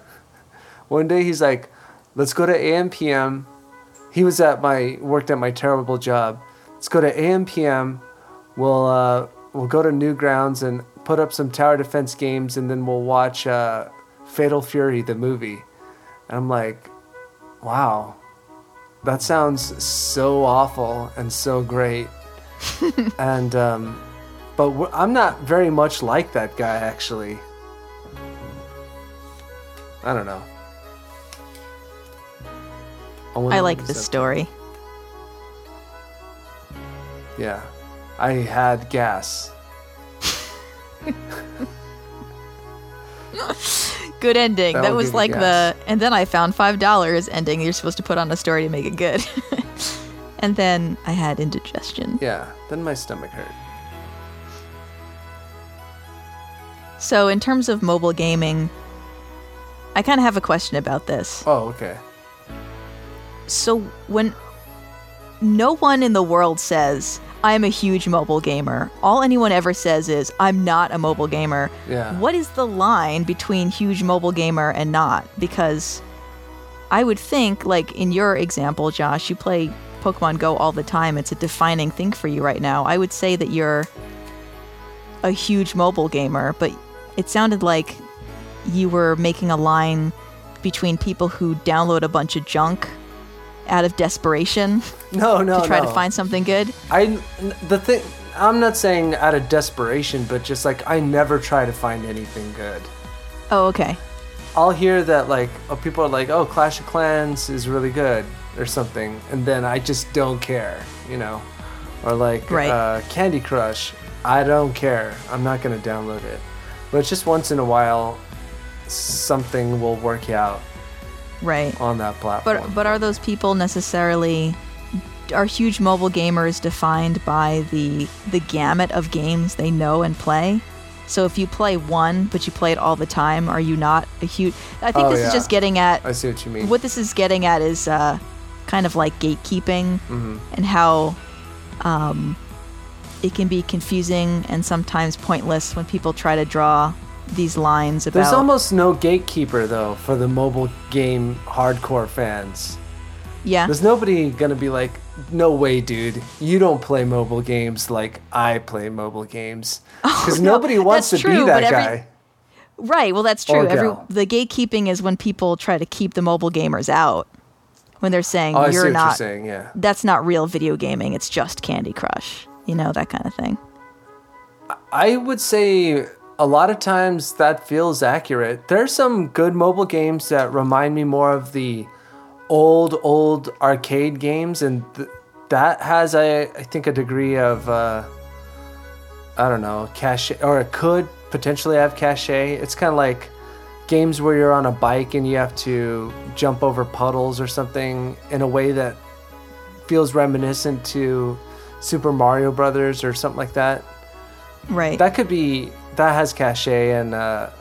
One day he's like, let's go to AMPM. He was at my worked at my terrible job. Let's go to AMPM. We'll go to Newgrounds and put up some tower defense games, and then we'll watch Fatal Fury, the movie. And I'm like, wow, that sounds so awful and so great. And but I'm not very much like that guy, actually. I don't know. I like this story. Yeah, I had gas. Good ending. That was like the and then I found $5 ending. You're supposed to put on a story to make it good. And then I had indigestion. Yeah, then my stomach hurt. So in terms of mobile gaming, I kind of have a question about this. Oh, okay. So when no one in the world says, I'm a huge mobile gamer, all anyone ever says is, I'm not a mobile gamer. Yeah. What is the line between huge mobile gamer and not? Because I would think, like in your example, Josh, you play Pokemon Go all the time. It's a defining thing for you right now. I would say that you're a huge mobile gamer, but it sounded like you were making a line between people who download a bunch of junk out of desperation to try to find something good. I'm not saying out of desperation, but just like I never try to find anything good. Oh, okay. I'll hear that like people are like, oh, Clash of Clans is really good or something, and then I just don't care, you know? Or like Candy Crush, I don't care. I'm not going to download it. But just once in a while, something will work out on that platform. But are those people necessarily... Are huge mobile gamers defined by the gamut of games they know and play? So if you play one, but you play it all the time, are you not a huge... I think this is just getting at... I see what you mean. What this is getting at is... kind of like gatekeeping, and how it can be confusing and sometimes pointless when people try to draw these lines about... There's almost no gatekeeper, though, for the mobile game hardcore fans. Yeah. There's nobody going to be like, no way, dude, you don't play mobile games like I play mobile games. Because nobody wants to be that guy. Right, well, that's true. The gatekeeping is when people try to keep the mobile gamers out. When they're saying, you're not, saying, yeah. That's not real video gaming, it's just Candy Crush. You know, that kind of thing. I would say a lot of times that feels accurate. There's some good mobile games that remind me more of the old arcade games. And that has, I think, a degree of, cachet, or it could potentially have cachet. It's kind of like games where you're on a bike and you have to jump over puddles or something in a way that feels reminiscent to Super Mario Brothers or something like that. Right. That has cachet in a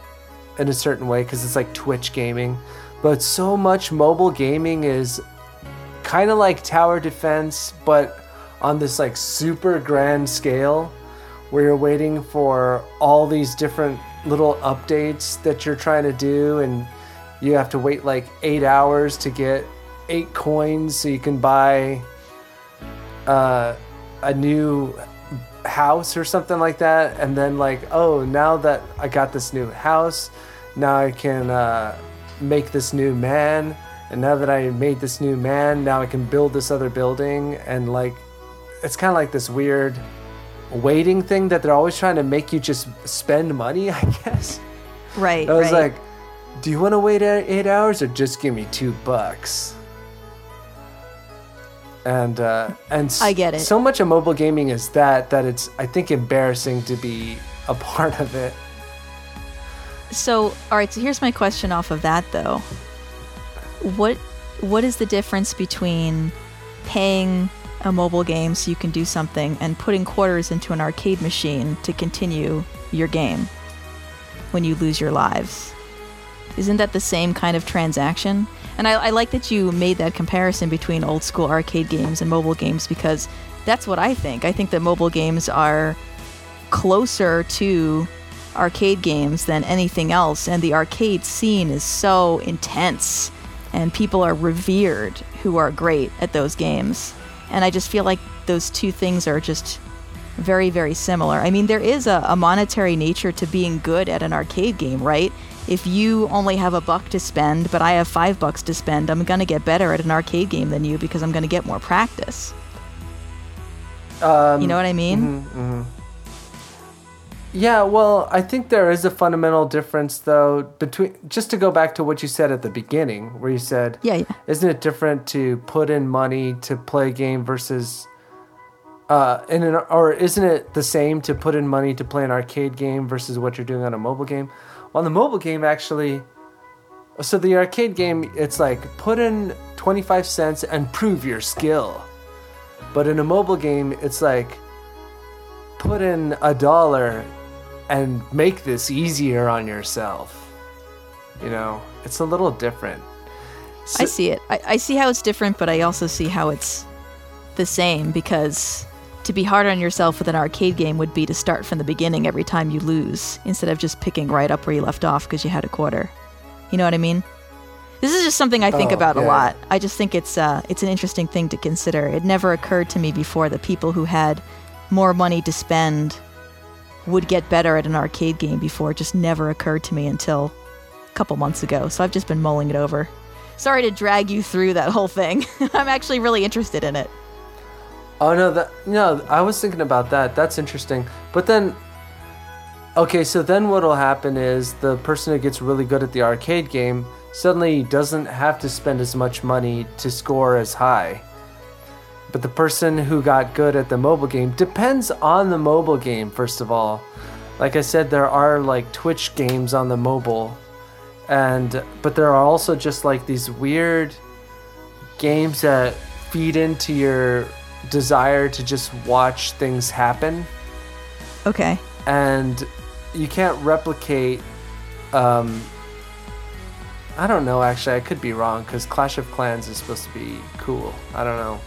certain way, because it's like Twitch gaming. But so much mobile gaming is kind of like tower defense, but on this like super grand scale where you're waiting for all these different little updates that you're trying to do, and you have to wait like 8 hours to get 8 coins so you can buy a new house or something like that. And then like, oh, now that I got this new house, now I can make this new man, and now that I made this new man, now I can build this other building. And like, it's kind of like this weird waiting thing that they're always trying to make you just spend money, I guess. Right. I was like, do you want to wait 8 hours or just give me $2? And I get it. So much of mobile gaming is that it's, I think, embarrassing to be a part of it. So, all right. So here's my question off of that, though. What is the difference between paying a mobile game so you can do something, and putting quarters into an arcade machine to continue your game when you lose your lives. Isn't that the same kind of transaction? And I like that you made that comparison between old school arcade games and mobile games, because that's what I think. I think that mobile games are closer to arcade games than anything else, and the arcade scene is so intense, and people are revered who are great at those games. And I just feel like those two things are just very, very similar. I mean, there is a monetary nature to being good at an arcade game, right? If you only have $1 to spend, but I have $5 to spend, I'm going to get better at an arcade game than you because I'm going to get more practice. You know what I mean? Mm-hmm, mm-hmm. Yeah, well, I think there is a fundamental difference, though, between, just to go back to what you said at the beginning, where you said, isn't it different to put in money to play a game versus, or isn't it the same to put in money to play an arcade game versus what you're doing on a mobile game? Well, on the mobile game, actually, so the arcade game, it's like, put in 25 cents and prove your skill. But in a mobile game, it's like, put in $1 and make this easier on yourself. You know, it's a little different. So, I see it. I see how it's different, but I also see how it's the same, because to be hard on yourself with an arcade game would be to start from the beginning every time you lose, instead of just picking right up where you left off because you had a quarter. You know what I mean? This is just something I think about a lot. I just think it's an interesting thing to consider. It never occurred to me before that people who had more money to spend would get better at an arcade game before. It just never occurred to me until a couple months ago. So I've just been mulling it over. Sorry to drag you through that whole thing. I'm actually really interested in it. Oh, no, I was thinking about that. That's interesting. But then, okay, so then what'll happen is the person who gets really good at the arcade game suddenly doesn't have to spend as much money to score as high. But the person who got good at the mobile game, depends on the mobile game, first of all. Like I said, there are like Twitch games on the mobile, but there are also just like these weird games that feed into your desire to just watch things happen. Okay. And you can't replicate, I don't know, actually, I could be wrong, because Clash of Clans is supposed to be cool. I don't know.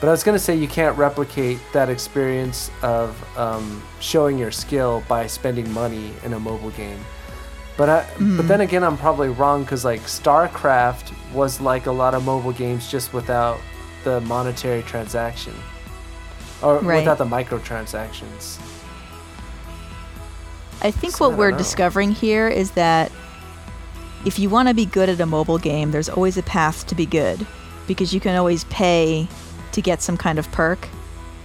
But I was going to say you can't replicate that experience of showing your skill by spending money in a mobile game. But then again, I'm probably wrong, because like StarCraft was like a lot of mobile games just without the monetary transaction. Or without the microtransactions. I think what we're discovering here is that if you want to be good at a mobile game, there's always a path to be good, because you can always pay to get some kind of perk.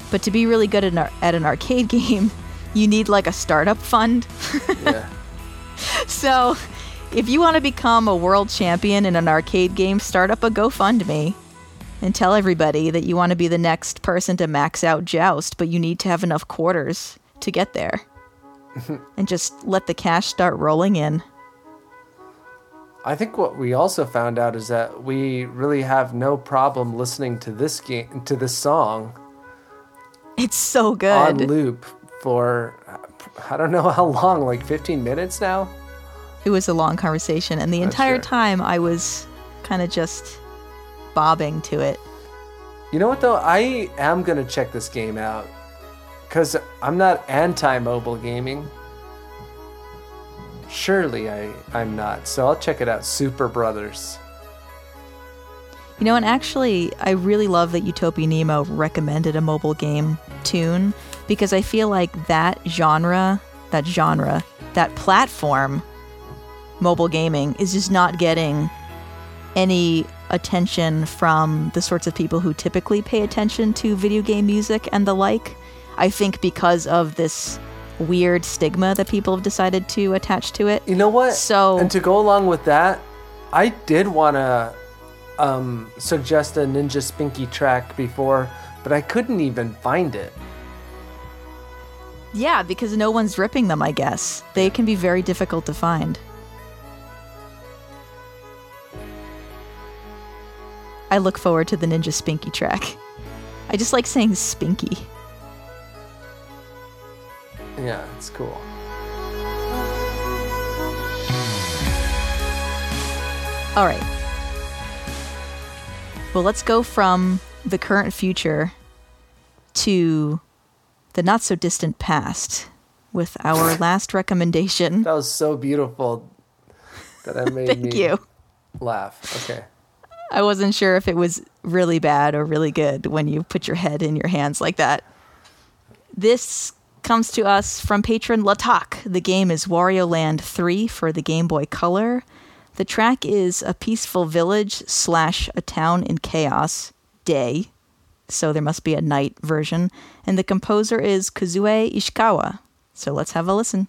But to be really good at an arcade game, you need like a startup fund. Yeah. So if you want to become a world champion in an arcade game, start up a GoFundMe and tell everybody that you want to be the next person to max out Joust, but you need to have enough quarters to get there. And just let the cash start rolling in. I think what we also found out is that we really have no problem listening to this game, to this song. It's so good. On loop for, I don't know how long, like 15 minutes now? It was a long conversation, and the entire time I was kind of just bobbing to it. You know what, though? I am going to check this game out, because I'm not anti-mobile gaming. Surely I'm not, so I'll check it out. Super Brothers. You know, and actually, I really love that Utopia Nemo recommended a mobile game tune, because I feel like that genre, that platform, mobile gaming, is just not getting any attention from the sorts of people who typically pay attention to video game music and the like. I think because of this weird stigma that people have decided to attach to it. You know what? So, and to go along with that, I did want to suggest a Ninja Spinky track before, but I couldn't even find it. Yeah, because no one's ripping them, I guess. They can be very difficult to find. I look forward to the Ninja Spinky track. I just like saying Spinky. Yeah, it's cool. All right. Well, let's go from the current future to the not-so-distant past with our last recommendation. That was so beautiful that I made Thank me you. Laugh. Okay. I wasn't sure if it was really bad or really good when you put your head in your hands like that. This comes to us from patron Latak. The game is Wario Land 3 for the Game Boy Color. The track is A Peaceful Village / A Town in Chaos Day, so there must be a night version. And the composer is Kazue Ishikawa. So let's have a listen.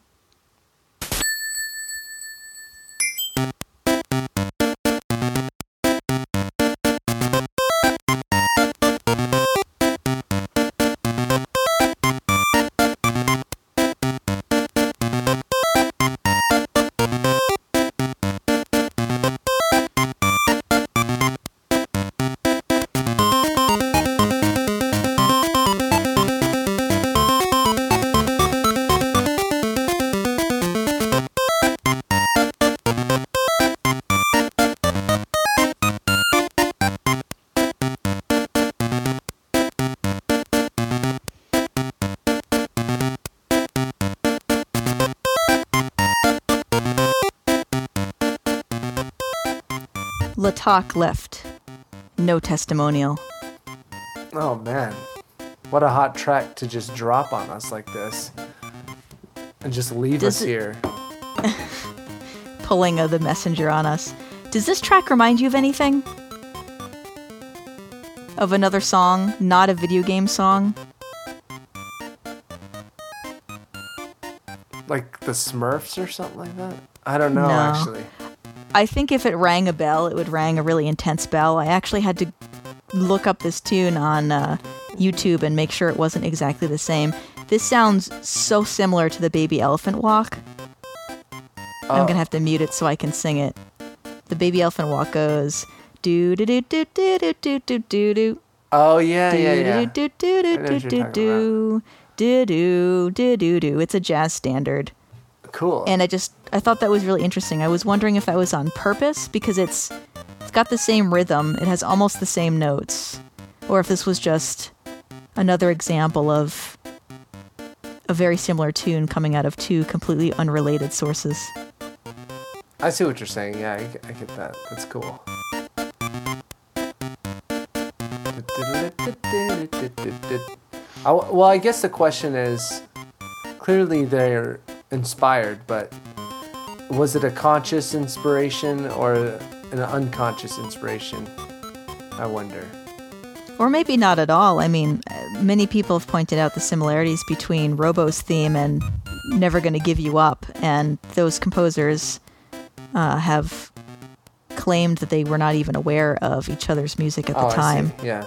Talk left. No testimonial. Oh man, what a hot track to just drop on us like this and just leave us here. Pulling of the messenger on us. Does this track remind you of anything? Of another song, not a video game song? Like the Smurfs or something like that? I don't know, actually. I think if it rang a bell, it would ring a really intense bell. I actually had to look up this tune on YouTube and make sure it wasn't exactly the same. This sounds so similar to the Baby Elephant Walk. Oh. I'm going to have to mute it so I can sing it. The Baby Elephant Walk goes... do do do do do do do do do. Oh, yeah. Do do do do do do do do do do. It's a jazz standard. Cool. And I thought that was really interesting. I was wondering if that was on purpose because it's got the same rhythm. It has almost the same notes. Or if this was just another example of a very similar tune coming out of two completely unrelated sources. I see what you're saying. Yeah, I get that. That's cool. Well, I guess the question is, clearly they're inspired, but was it a conscious inspiration or an unconscious inspiration? I wonder. Or maybe not at all. I mean, many people have pointed out the similarities between Robo's theme and Never Gonna Give You Up, and those composers have claimed that they were not even aware of each other's music at the time. I see. Yeah.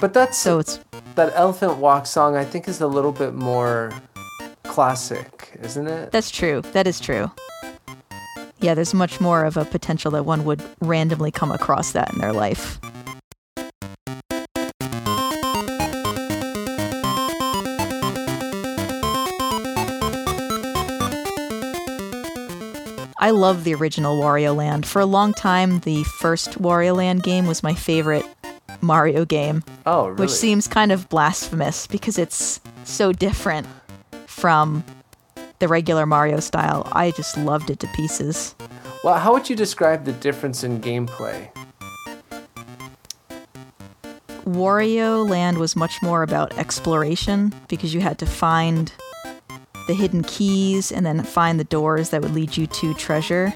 But that Elephant Walk song, I think, is a little bit more classic, isn't it? That's true. That is true. Yeah, there's much more of a potential that one would randomly come across that in their life. I love the original Wario Land. For a long time, the first Wario Land game was my favorite Mario game. Oh, really? Which seems kind of blasphemous because it's so different from the regular Mario style. I just loved it to pieces. Well, how would you describe the difference in gameplay? Wario Land was much more about exploration because you had to find the hidden keys and then find the doors that would lead you to treasure.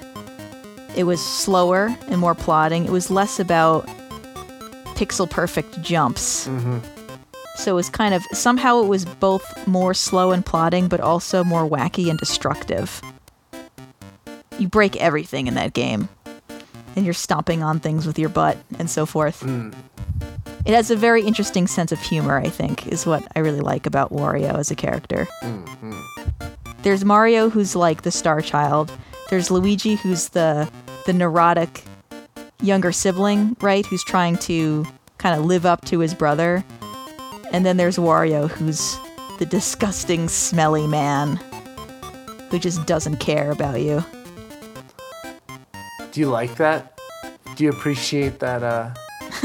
It was slower and more plodding. It was less about pixel perfect jumps. Mm-hmm. So it was kind of, somehow it was both more slow and plodding, but also more wacky and destructive. You break everything in that game. And you're stomping on things with your butt and so forth. Mm. It has a very interesting sense of humor, I think, is what I really like about Wario as a character. Mm-hmm. There's Mario, who's like the star child. There's Luigi, who's the neurotic younger sibling, right? Who's trying to kind of live up to his brother. And then there's Wario, who's the disgusting, smelly man who just doesn't care about you. Do you like that? Do you appreciate that,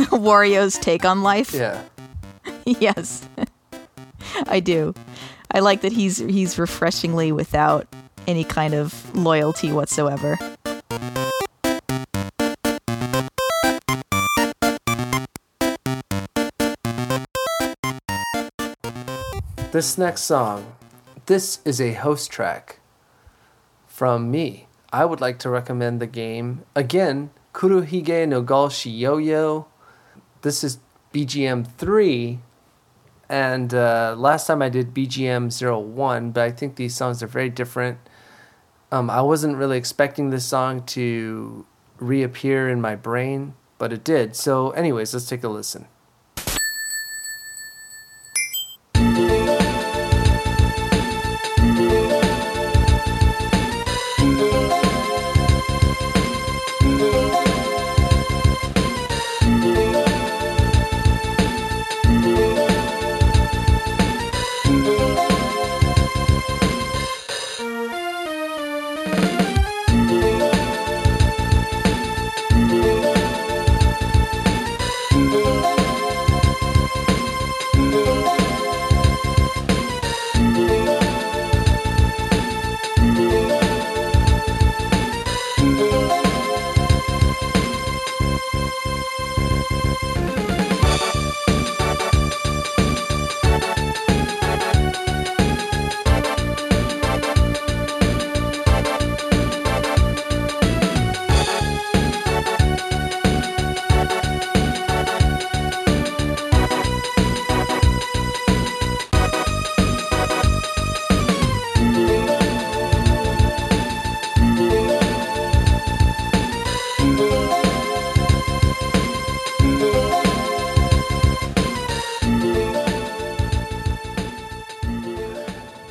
Wario's take on life? Yeah. Yes. I do. I like that he's refreshingly without any kind of loyalty whatsoever. This next song, this is a host track from me. I would like to recommend the game, again, Kuruhige no Galshi Yo-Yo. This is BGM 3, and last time I did BGM 01, but I think these songs are very different. I wasn't really expecting this song to reappear in my brain, but it did. So anyways, let's take a listen.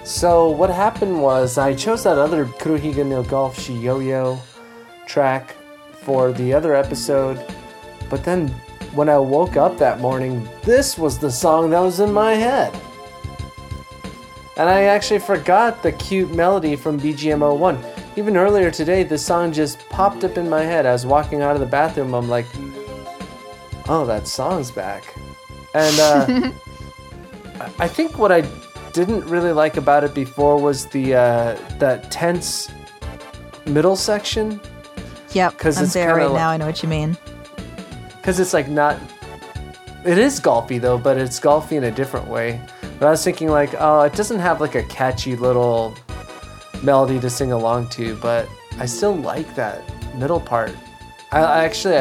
So what happened was I chose that other Kuruhige no Galshi Yo-Yo track for the other episode, but then when I woke up that morning, this was the song that was in my head. And I actually forgot the cute melody from BGM01. Even earlier today, the song just popped up in my head. I was walking out of the bathroom, I'm like, oh, that song's back. And I think what I didn't really like about it before was the that tense middle section. Yep, I'm it's there right like, now. I know what you mean. Because it's like not. It is golfy though, but it's golfy in a different way. But I was thinking like, oh, it doesn't have like a catchy little melody to sing along to, but I still like that middle part. I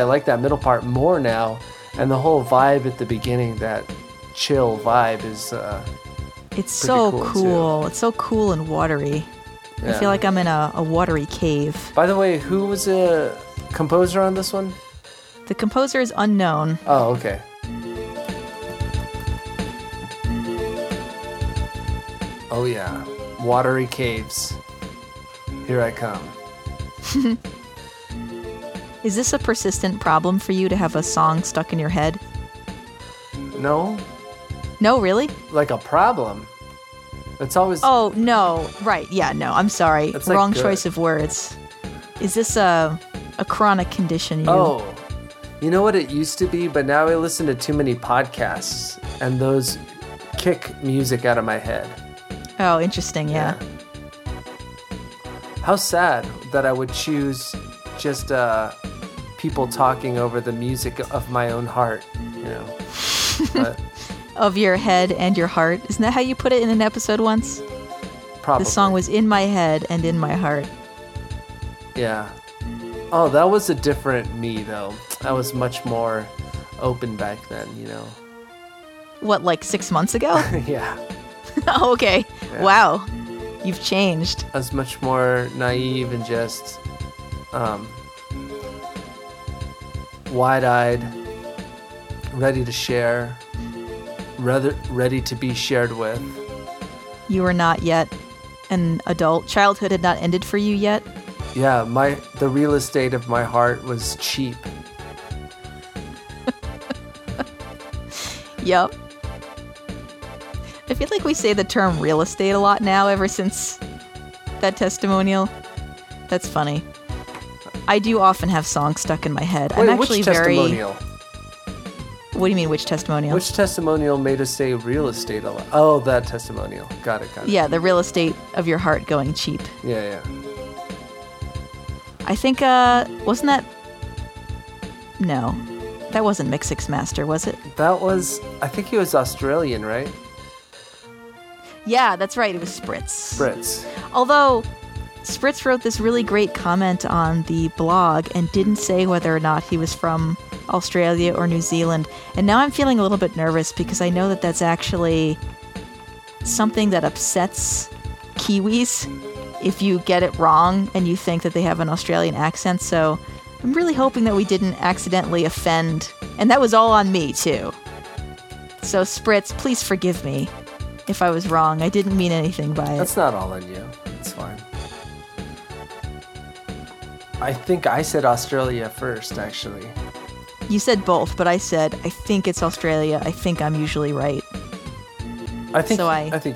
like that middle part more now, and the whole vibe at the beginning, that chill vibe is. It's so cool. It's so cool and watery. Yeah. I feel like I'm in a watery cave. By the way, who was the composer on this one? The composer is unknown. Oh, okay. Oh, yeah. Watery caves. Here I come. Is this a persistent problem for you to have a song stuck in your head? No. No, really? Like a problem. It's always... Oh, no. Right. Yeah, no. I'm sorry. That's wrong choice of words. Is this a chronic condition? Oh. You know what it used to be, but now I listen to too many podcasts, and those kick music out of my head. Oh, interesting. Yeah. How sad that I would choose just people talking over the music of my own heart, you know. But... Of your head and your heart. Isn't that how you put it in an episode once? Probably. The song was in my head and in my heart. Yeah. Oh, that was a different me, though. I was much more open back then, you know. What, like 6 months ago? Yeah. Oh, okay. Yeah. Wow. You've changed. I was much more naive and just wide-eyed, ready to share. Rather ready to be shared with. You were not yet an adult. Childhood had not ended for you yet. Yeah, the real estate of my heart was cheap. Yep. feel like we say the term real estate a lot now ever since that testimonial. That's funny. I do often have songs stuck in my head. Wait, I'm actually which testimonial? What do you mean, which testimonial? Which testimonial made us say real estate a lot? Oh, that testimonial. Got it. Yeah, the real estate of your heart going cheap. Yeah. I think, wasn't that... No. That wasn't Mixxmaster, was it? That was... I think he was Australian, right? Yeah, that's right. It was Spritz. Although, Spritz wrote this really great comment on the blog and didn't say whether or not he was from Australia or New Zealand. And now I'm feeling a little bit nervous because I know that that's actually something that upsets Kiwis. If you get it wrong and you think that they have an Australian accent, so I'm really hoping that we didn't accidentally offend. And that was all on me, too. So, Spritz, please forgive me if I was wrong. I didn't mean anything by it. That's not all on you. It's fine. I think I said Australia first, actually. You said both, but I said, I think it's Australia. I think I'm usually right. I think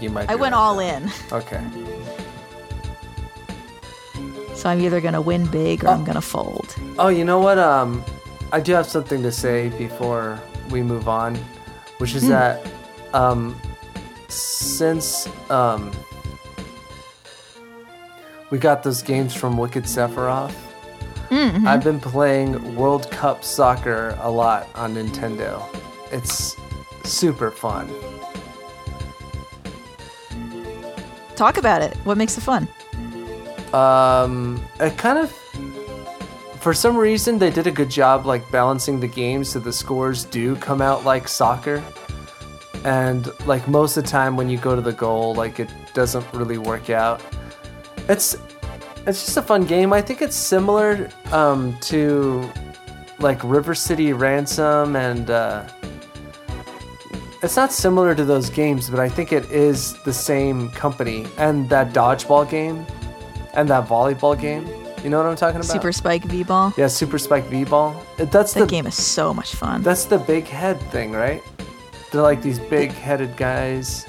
you might be. I went right all there. In. Okay. So I'm either going to win big or I'm going to fold. Oh, you know what? I do have something to say before we move on, which is that since we got those games from Wicked Sephiroth, I've been playing World Cup Soccer a lot on Nintendo. It's super fun. Talk about it. What makes it fun? It kind of, for some reason, they did a good job like balancing the game so the scores do come out like soccer, and like most of the time when you go to the goal, like it doesn't really work out. It's just a fun game. I think it's similar to like River City Ransom, and it's not similar to those games, but I think it is the same company, and that dodgeball game. And that volleyball game. You know what I'm talking about? Super Spike V-Ball. Yeah, Super Spike V-Ball. That game is so much fun. That's the big head thing, right? They're like these big-headed guys.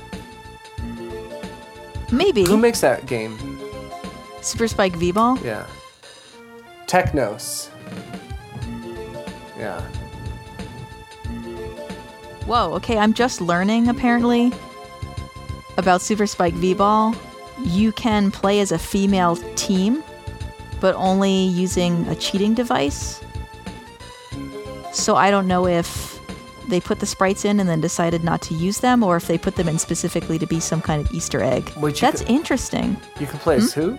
Maybe. Who makes that game? Super Spike V-Ball? Yeah. Technos. Yeah. Whoa, okay, I'm just learning, apparently, about Super Spike V-Ball. You can play as a female team, but only using a cheating device. So I don't know if they put the sprites in and then decided not to use them, or if they put them in specifically to be some kind of Easter egg. That's interesting. You can play as who?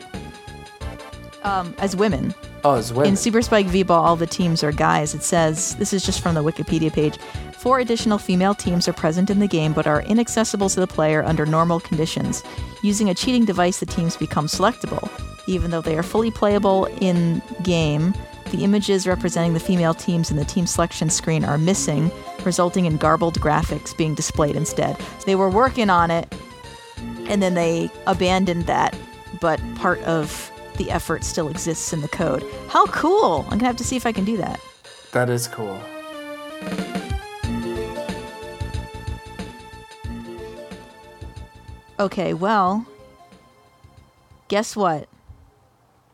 As women. Oh, as women. In Super Spike V-Ball, all the teams are guys. It says, this is just from the Wikipedia page, 4 additional female teams are present in the game but are inaccessible to the player under normal conditions. Using a cheating device, the teams become selectable. Even though they are fully playable in game, the images representing the female teams in the team selection screen are missing, resulting in garbled graphics being displayed instead. They were working on it, and then they abandoned that, but part of the effort still exists in the code. How cool! I'm gonna have to see if I can do that. That is cool. Okay, well, guess what?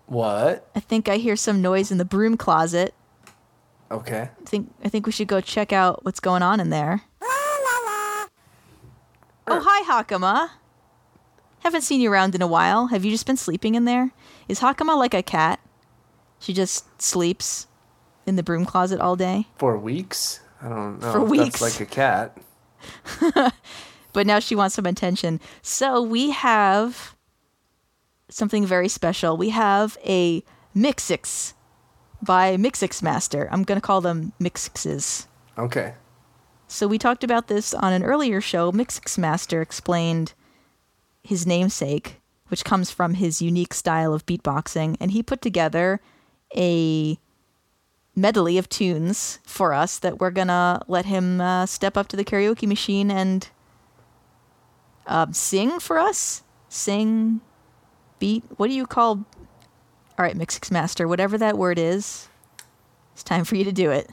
What? I think I hear some noise in the broom closet. Okay. I think we should go check out what's going on in there. Oh, hi, Hakama. Haven't seen you around in a while. Have you just been sleeping in there? Is Hakama like a cat? She just sleeps in the broom closet all day? For weeks? I don't know. For weeks. That's like a cat. But now she wants some attention. So we have something very special. We have a Mixxix by Mixxmaster. I'm going to call them Mixxes. Okay. So we talked about this on an earlier show. Mixxmaster explained his namesake, which comes from his unique style of beatboxing, and he put together a medley of tunes for us that we're gonna let him step up to the karaoke machine and sing for us. Sing, beat, what do you call... All right, Mixxmaster, whatever that word is, it's time for you to do it.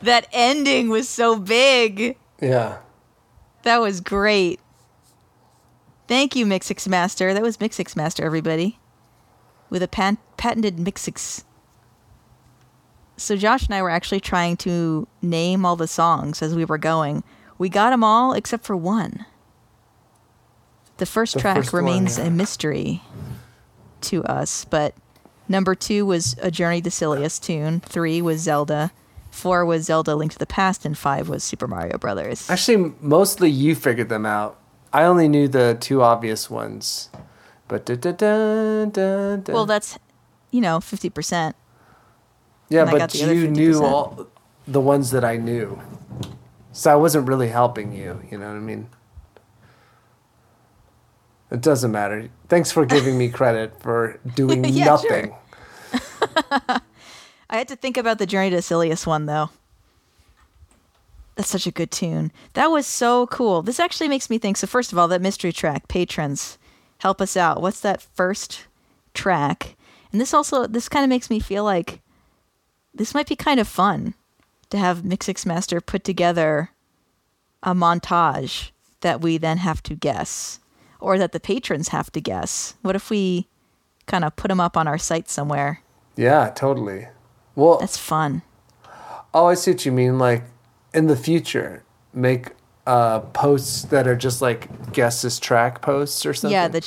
That ending was so big. Yeah. That was great. Thank you, Mixxmaster. That was Mixxmaster, everybody. With a patented Mixx. So Josh and I were actually trying to name all the songs as we were going. We got them all except for one. The first track remains a mystery to us, but number 2 was A Journey to Silius Tune. 3 was Zelda. 4 was Zelda Link to the Past, and 5 was Super Mario Brothers. Actually, mostly you figured them out. I only knew the 2 obvious ones. But da, da, da, da, da. Well, that's, 50%. Yeah, and but you knew all the ones that I knew. So I wasn't really helping you, you know what I mean? It doesn't matter. Thanks for giving me credit for doing nothing. I had to think about the Journey to Silius one, though. That's such a good tune. That was so cool. This actually makes me think. So first of all, that mystery track, patrons, help us out. What's that first track? And this kind of makes me feel like this might be kind of fun to have Mixxmaster put together a montage that we then have to guess, or that the patrons have to guess. What if we kind of put them up on our site somewhere? Yeah, totally. Well, that's fun. Oh, I see what you mean. Like, in the future, make posts that are just like guess this track posts or something. Yeah, the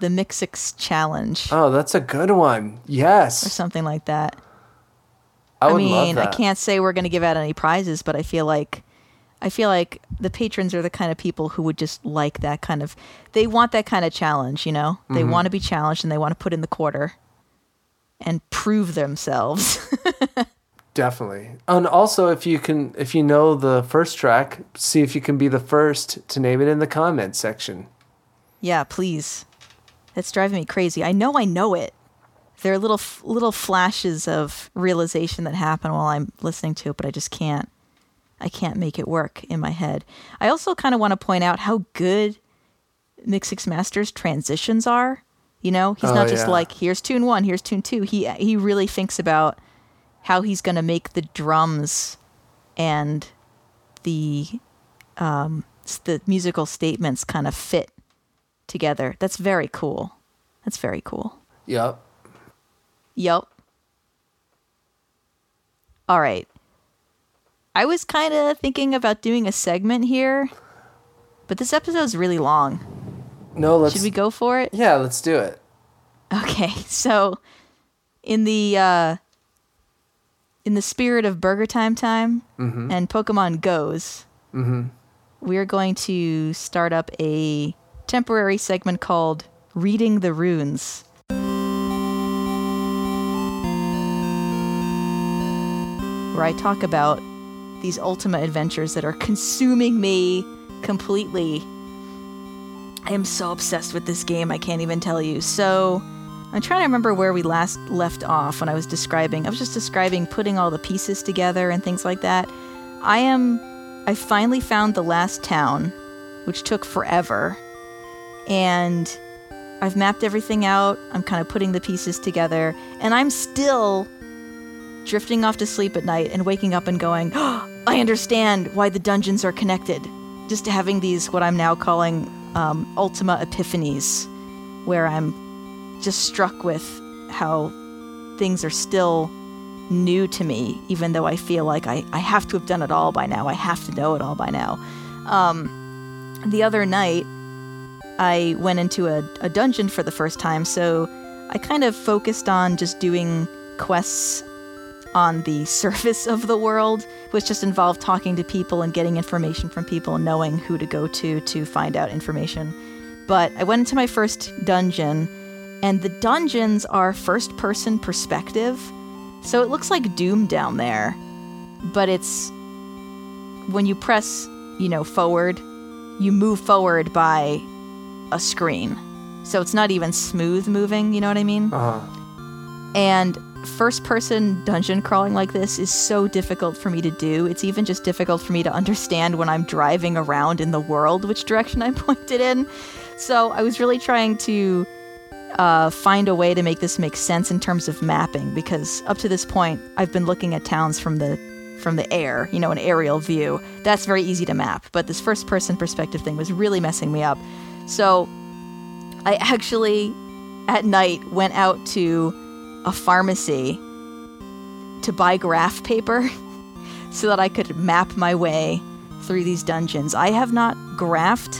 Mixxix challenge. Oh, that's a good one. Yes, or something like that. I would love that. I can't say we're going to give out any prizes, but I feel like the patrons are the kind of people who would just like that kind of. They want that kind of challenge, you know. They want to be challenged and they want to put in the quarter and prove themselves. Definitely. And also, if you know the first track, see if you can be the first to name it in the comment section. Yeah, please. That's driving me crazy. I know it. There are little flashes of realization that happen while I'm listening to it, but I just can't. I can't make it work in my head. I also kind of want to point out how good Mixxmaster's transitions are. You know, he's not just like, here's tune one, here's tune two. He really thinks about how he's going to make the drums and the musical statements kind of fit together. That's very cool. Yep. All right. I was kind of thinking about doing a segment here, but this episode's really long. Should we go for it? Yeah, let's do it. Okay, so in the spirit of Burger Time and Pokemon Goes, we're going to start up a temporary segment called Reading the Runes. Where I talk about these Ultima adventures that are consuming me completely. I am so obsessed with this game, I can't even tell you. So I'm trying to remember where we last left off when I was just describing putting all the pieces together and things like that. I finally found the last town, which took forever, and I've mapped everything out. I'm kind of putting the pieces together, and I'm still drifting off to sleep at night and waking up and going, oh, I understand why the dungeons are connected. Just having these, what I'm now calling Ultima epiphanies, where I'm just struck with how things are still new to me, even though I feel like I have to have done it all by now. I have to know it all by now. The other night, I went into a dungeon for the first time, so I kind of focused on just doing quests on the surface of the world, which just involved talking to people and getting information from people and knowing who to go to find out information. But I went into my first dungeon, and the dungeons are first-person perspective, so it looks like Doom down there. But it's, when you press, forward, you move forward by a screen. So it's not even smooth moving, you know what I mean? Uh-huh. And first-person dungeon crawling like this is so difficult for me to do. It's even just difficult for me to understand when I'm driving around in the world which direction I'm pointed in. So I was really trying to find a way to make this make sense in terms of mapping, because up to this point, I've been looking at towns from the air, an aerial view. That's very easy to map, but this first-person perspective thing was really messing me up. So I actually, at night, went out to a pharmacy to buy graph paper so that I could map my way through these dungeons. I have not graphed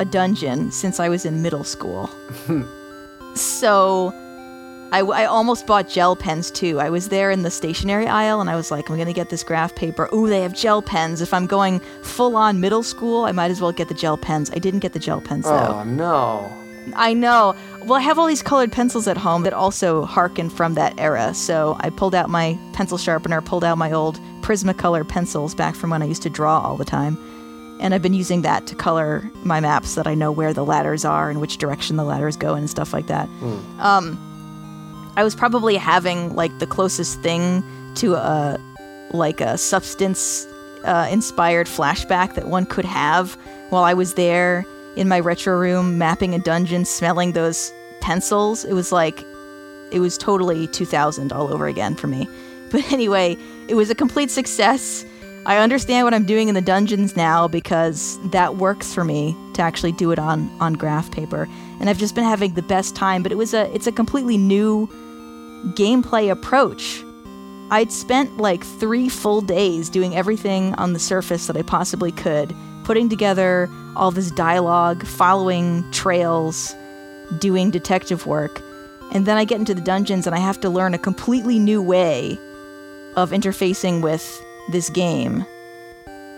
a dungeon since I was in middle school. So I almost bought gel pens too. I was there in the stationery aisle and I was like, I'm going to get this graph paper. Ooh, they have gel pens. If I'm going full on middle school, I might as well get the gel pens. I didn't get the gel pens though. Oh no. I know. Well, I have all these colored pencils at home that also harken from that era. So I pulled out my pencil sharpener, pulled out my old Prismacolor pencils back from when I used to draw all the time, And I've been using that to color my maps so that I know where the ladders are and which direction the ladders go and stuff like that. Mm. I was probably having like the closest thing to a substance inspired flashback that one could have while I was there in my retro room mapping a dungeon, smelling those pencils. It was totally 2000 all over again for me. But anyway, it was a complete success. I understand what I'm doing in the dungeons now because that works for me to actually do it on graph paper. And I've just been having the best time, but it's a completely new gameplay approach. I'd spent like 3 full days doing everything on the surface that I possibly could, putting together all this dialogue, following trails, doing detective work. And then I get into the dungeons and I have to learn a completely new way of interfacing with this game.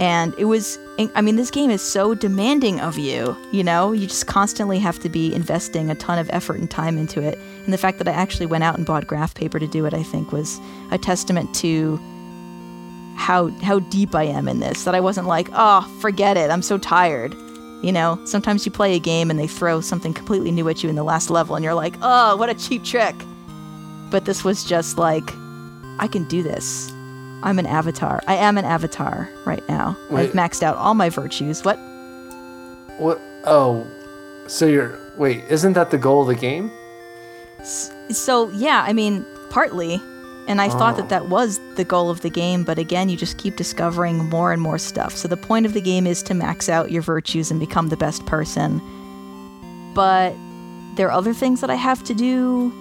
And it was, I mean, this game is so demanding of you, you know? You just constantly have to be investing a ton of effort and time into it. And the fact that I actually went out and bought graph paper to do it, I think, was a testament to how deep I am in this. That I wasn't like, oh, forget it, I'm so tired. You know, sometimes you play a game and they throw something completely new at you in the last level and you're like, oh, what a cheap trick. But this was just like, I can do this. I'm an avatar. I am an avatar right now. Wait. I've maxed out all my virtues. What? What? Oh, so you're... Wait, isn't that the goal of the game? So, yeah, I mean, partly. And I thought that was the goal of the game, but again, you just keep discovering more and more stuff. So the point of the game is to max out your virtues and become the best person. But there are other things that I have to do,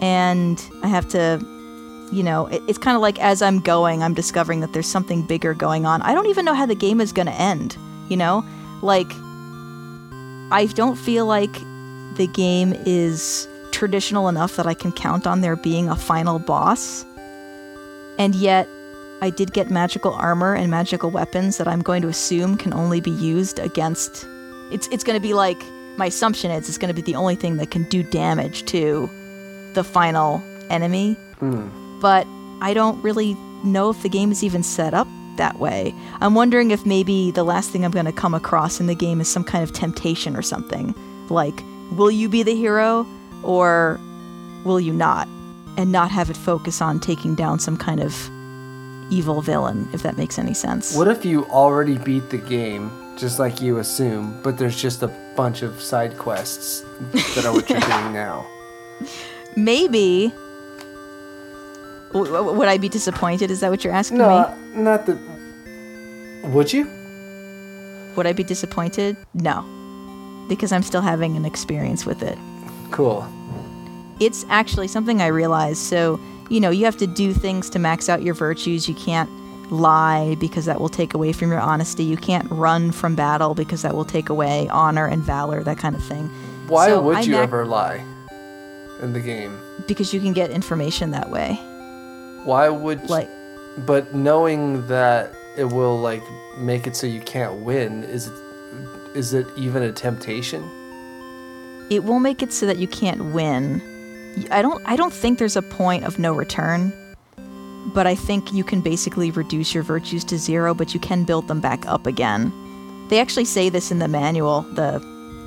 and I have to... You know, it's kind of like as I'm going, I'm discovering that there's something bigger going on. I don't even know how the game is going to end, you know? Like, I don't feel like the game is traditional enough that I can count on there being a final boss. And yet, I did get magical armor and magical weapons that I'm going to assume can only be used against... It's going to be like... My assumption is it's going to be the only thing that can do damage to the final enemy. Mm. But I don't really know if the game is even set up that way. I'm wondering if maybe the last thing I'm going to come across in the game is some kind of temptation or something. Like, will you be the hero or will you not? And not have it focus on taking down some kind of evil villain, if that makes any sense. What if you already beat the game, just like you assume, but there's just a bunch of side quests that are what you're doing now? Maybe... Would I be disappointed? Is that what you're asking me? No, not that... Would you? Would I be disappointed? No. Because I'm still having an experience with it. Cool. It's actually something I realized. So, you know, you have to do things to max out your virtues. You can't lie because that will take away from your honesty. You can't run from battle because that will take away honor and valor, that kind of thing. Why would you ever lie in the game? Because you can get information that way. Why would... Like, but knowing that it will, like, make it so you can't win, is it even a temptation? It will make it so that you can't win. I don't think there's a point of no return, but I think you can basically reduce your virtues to 0, but you can build them back up again. They actually say this in the manual, the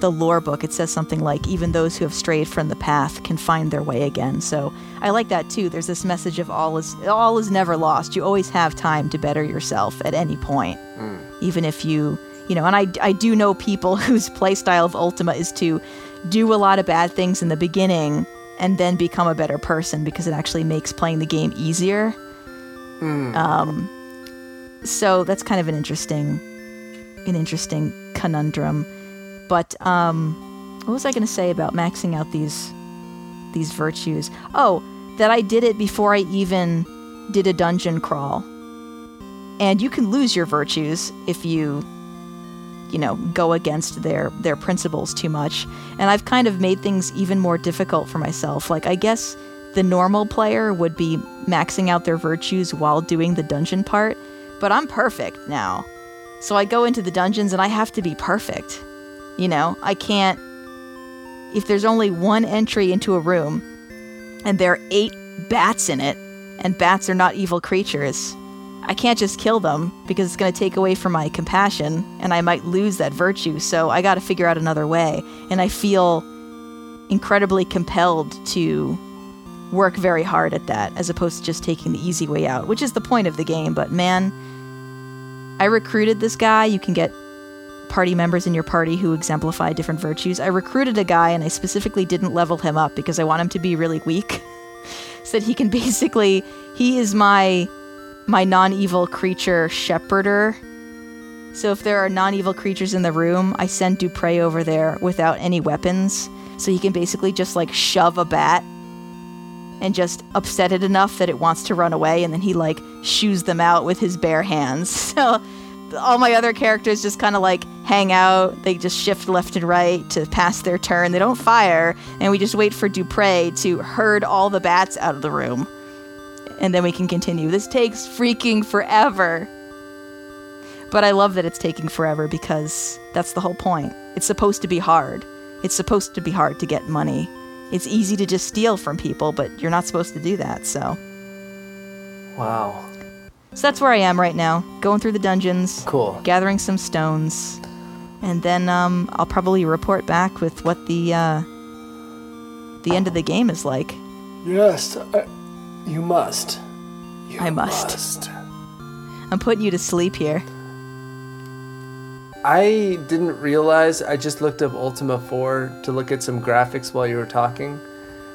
lore book. It says something like, even those who have strayed from the path can find their way again. So I like that too. There's this message of all is never lost. You always have time to better yourself at any point. Mm. Even if you know, and I do know people whose playstyle of Ultima is to do a lot of bad things in the beginning and then become a better person because it actually makes playing the game easier. Mm. So that's kind of an interesting conundrum. But what was I going to say about maxing out these virtues? Oh, that I did it before I even did a dungeon crawl. And you can lose your virtues if you know, go against their principles too much. And I've kind of made things even more difficult for myself. Like, I guess the normal player would be maxing out their virtues while doing the dungeon part. But I'm perfect now. So I go into the dungeons and I have to be perfect. You know, I can't... If there's only one entry into a room, and there are 8 bats in it, and bats are not evil creatures, I can't just kill them because it's going to take away from my compassion and I might lose that virtue. So I got to figure out another way. And I feel incredibly compelled to work very hard at that as opposed to just taking the easy way out, which is the point of the game. But man, I recruited this guy. You can get party members in your party who exemplify different virtues. I recruited a guy and I specifically didn't level him up because I want him to be really weak so that he can basically, he is my non-evil creature shepherder. So if there are non-evil creatures in the room, I send Dupre over there without any weapons. So he can basically just like shove a bat and just upset it enough that it wants to run away. And then he like shoos them out with his bare hands. So all my other characters just kind of like hang out. They just shift left and right to pass their turn. They don't fire. And we just wait for Dupre to herd all the bats out of the room. And then we can continue. This takes freaking forever. But I love that it's taking forever because that's the whole point. It's supposed to be hard. It's supposed to be hard to get money. It's easy to just steal from people, but you're not supposed to do that, so. Wow. So that's where I am right now. Going through the dungeons. Cool. Gathering some stones. And then I'll probably report back with what the end of the game is like. Yes, you must. I must. I'm putting you to sleep here. I didn't realize, I just looked up Ultima IV to look at some graphics while you were talking.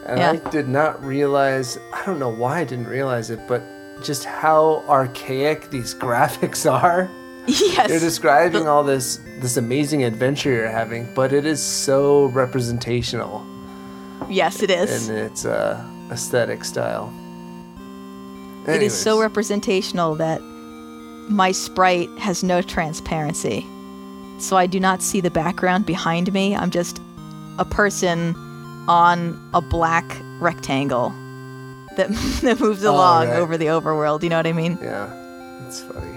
And yeah. I did not realize, I don't know why I didn't realize it, but just how archaic these graphics are. Yes. You're describing all this amazing adventure you're having, but it is so representational. Yes, it is. And it's aesthetic style. Anyways. It is so representational that my sprite has no transparency. So I do not see the background behind me. I'm just a person on a black rectangle that moves along right. Over the overworld. You know what I mean? Yeah, that's funny.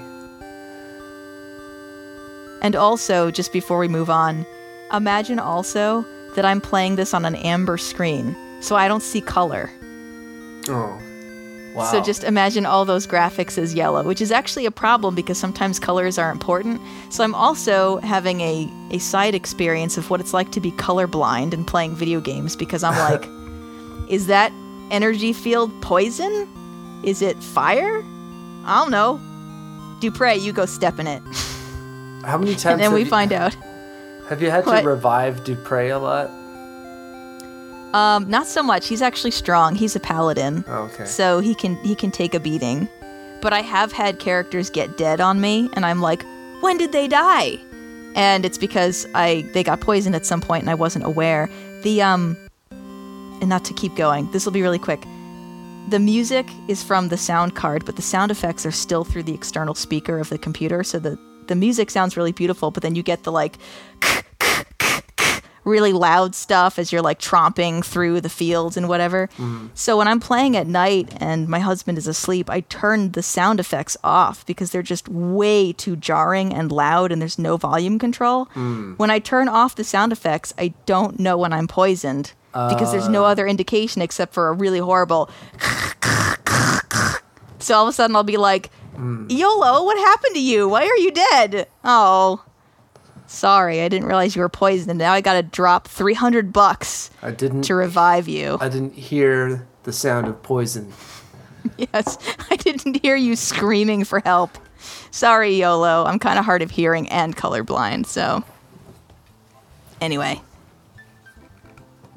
And also, just before we move on, imagine also that I'm playing this on an amber screen, so I don't see color. Oh, wow. So just imagine all those graphics as yellow, which is actually a problem because sometimes colors are important. So I'm also having a side experience of what it's like to be colorblind and playing video games because I'm like, is that energy field poison? Is it fire? I don't know. Dupre, you go step in it. How many times? And then find out. Have you had to revive Dupre a lot? Not so much. He's actually strong. He's a paladin. Oh, okay. So he can take a beating. But I have had characters get dead on me, and I'm like, when did they die? And it's because they got poisoned at some point, and I wasn't aware. And not to keep going, this will be really quick. The music is from the sound card, but the sound effects are still through the external speaker of the computer, so the music sounds really beautiful, but then you get the like... really loud stuff as you're like tromping through the fields and whatever. Mm-hmm. So when I'm playing at night and my husband is asleep, I turn the sound effects off because they're just way too jarring and loud and there's no volume control. Mm. When I turn off the sound effects, I don't know when I'm poisoned because there's no other indication except for a really horrible So all of a sudden I'll be like, YOLO, what happened to you? Why are you dead? Oh, sorry, I didn't realize you were poisoned. Now I gotta drop $300 to revive you. I didn't hear the sound of poison. Yes, I didn't hear you screaming for help. Sorry, YOLO. I'm kind of hard of hearing and colorblind, so... Anyway.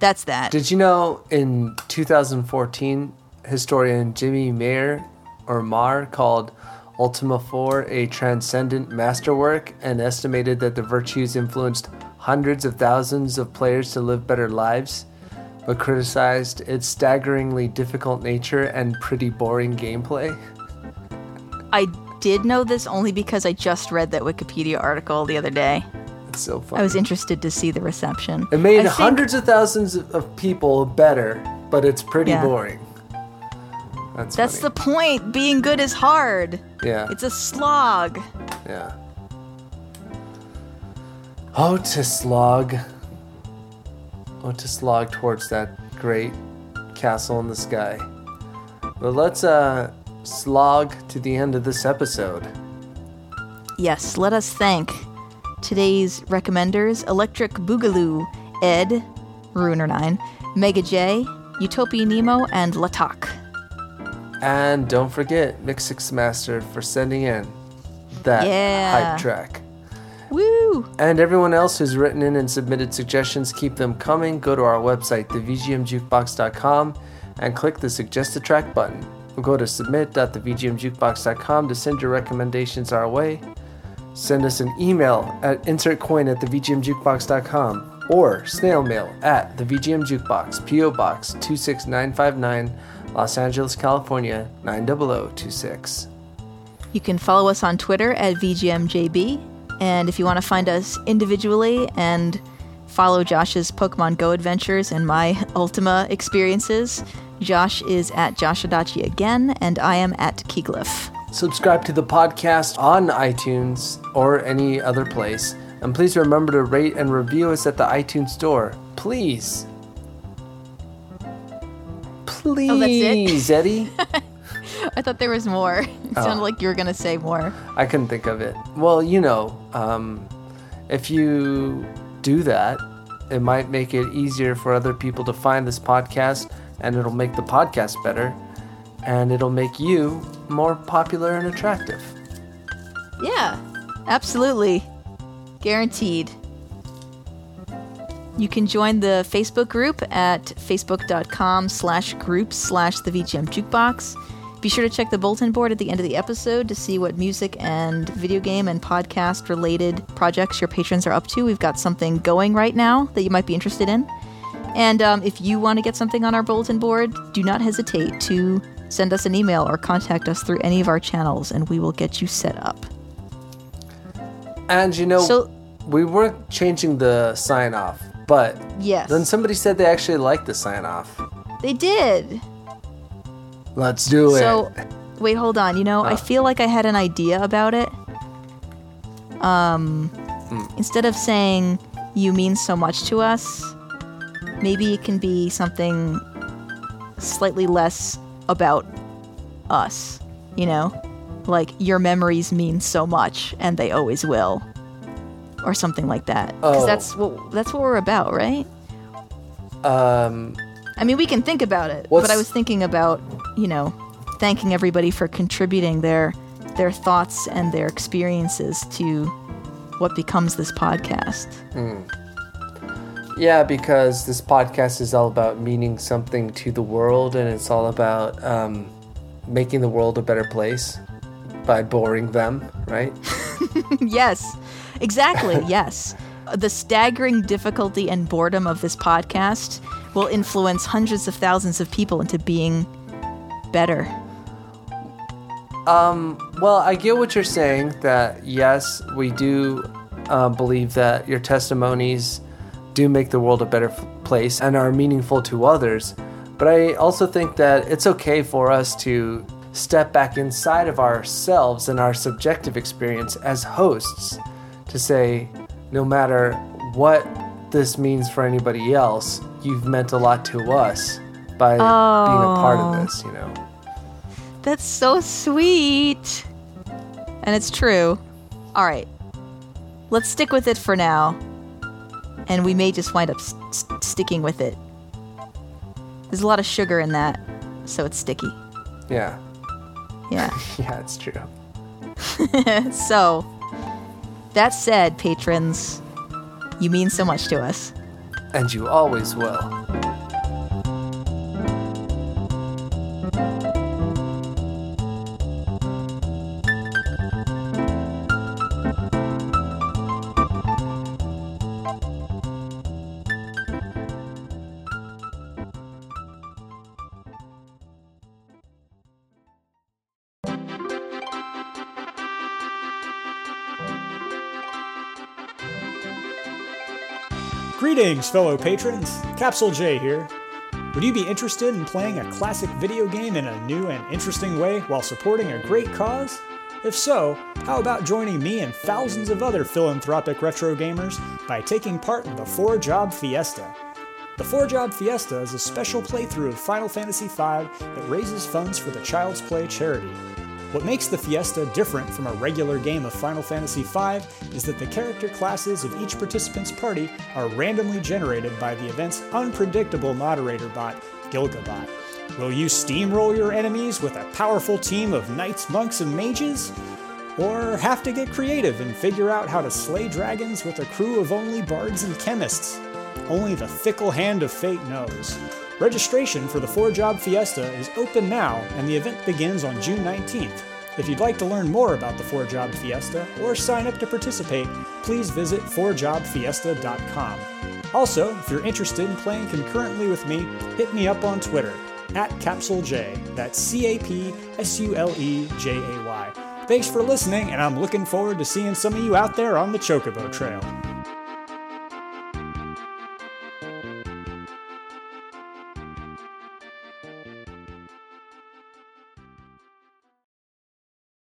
That's that. Did you know in 2014, historian Jimmy Marr called... Ultima IV, a transcendent masterwork, and estimated that the virtues influenced hundreds of thousands of players to live better lives, but criticized its staggeringly difficult nature and pretty boring gameplay? I did know this only because I just read that Wikipedia article the other day. That's so funny. I was interested to see the reception. It made hundreds of thousands of people better, but it's pretty boring. That's the point. Being good is hard. Yeah. It's a slog. Yeah. Oh, to slog towards that great castle in the sky. But let's slog to the end of this episode. Yes, let us thank today's recommenders: Electric Boogaloo, Ed, Ruiner9, Mega J, Utopia Nemo, and Latak. And don't forget Mixxmaster for sending in that hype track. Woo! And everyone else who's written in and submitted suggestions, keep them coming. Go to our website, thevgmjukebox.com, and click the Suggest a Track button. Or go to submit.thevgmjukebox.com to send your recommendations our way. Send us an email at insertcoin@thevgmjukebox.com or snail mail at the VGM Jukebox, P.O. Box 26959, Los Angeles, California, 90026. You can follow us on Twitter at VGMJB, and if you want to find us individually and follow Josh's Pokemon Go adventures and my Ultima experiences, Josh is at Josh Adachi again, and I am at Keeglyph. Subscribe to the podcast on iTunes or any other place. And please remember to rate and review us at the iTunes store. Please. Please, oh, that's it? Eddie. I thought there was more. It sounded like you were going to say more. I couldn't think of it. Well, you know, if you do that, it might make it easier for other people to find this podcast, and it'll make the podcast better. And it'll make you more popular and attractive. Yeah, absolutely. Guaranteed. You can join the Facebook group at facebook.com/group/thevgmjukebox. Be sure to check the bulletin board at the end of the episode to see what music and video game and podcast related projects your patrons are up to. We've got something going right now that you might be interested in. And if you want to get something on our bulletin board, do not hesitate to send us an email or contact us through any of our channels, and we will get you set up. And, you know, so, we weren't changing the sign-off, but then somebody said they actually liked the sign-off. They did. Let's do it. So, wait, hold on. You know, I feel like I had an idea about it. Instead of saying, "You mean so much to us," maybe it can be something slightly less about us, you know? Like, your memories mean so much, and they always will. Or something like that. Because that's what we're about, right? I mean, we can think about it, but I was thinking about, you know, thanking everybody for contributing their thoughts and their experiences to what becomes this podcast. Mm. Yeah, because this podcast is all about meaning something to the world, and it's all about making the world a better place by boring them, right? Yes, exactly, yes. The staggering difficulty and boredom of this podcast will influence hundreds of thousands of people into being better. Well, I get what you're saying, that yes, we do believe that your testimonies do make the world a better place and are meaningful to others. But I also think that it's okay for us to step back inside of ourselves and our subjective experience as hosts to say, no matter what this means for anybody else, you've meant a lot to us by being a part of this, you know? That's so sweet. And it's true. All right. Let's stick with it for now. And we may just wind up sticking with it. There's a lot of sugar in that, so it's sticky. Yeah. Yeah. Yeah, it's true. So, that said, patrons, you mean so much to us. And you always will. Greetings, fellow patrons. Capsule J here. Would you be interested in playing a classic video game in a new and interesting way while supporting a great cause? If so, how about joining me and thousands of other philanthropic retro gamers by taking part in the 4Job Fiesta? The Four-Job Fiesta is a special playthrough of Final Fantasy V that raises funds for the Child's Play charity. What makes the Fiesta different from a regular game of Final Fantasy V is that the character classes of each participant's party are randomly generated by the event's unpredictable moderator bot, Gilgabot. Will you steamroll your enemies with a powerful team of knights, monks, and mages? Or have to get creative and figure out how to slay dragons with a crew of only bards and chemists? Only the fickle hand of fate knows. Registration for the Four-Job Fiesta is open now, and the event begins on June 19th. If you'd like to learn more about the Four-Job Fiesta or sign up to participate, please visit fourjobfiesta.com. Also, if you're interested in playing concurrently with me, hit me up on Twitter, @CapsuleJ, that's CAPSULEJAY. Thanks for listening, and I'm looking forward to seeing some of you out there on the Chocobo Trail.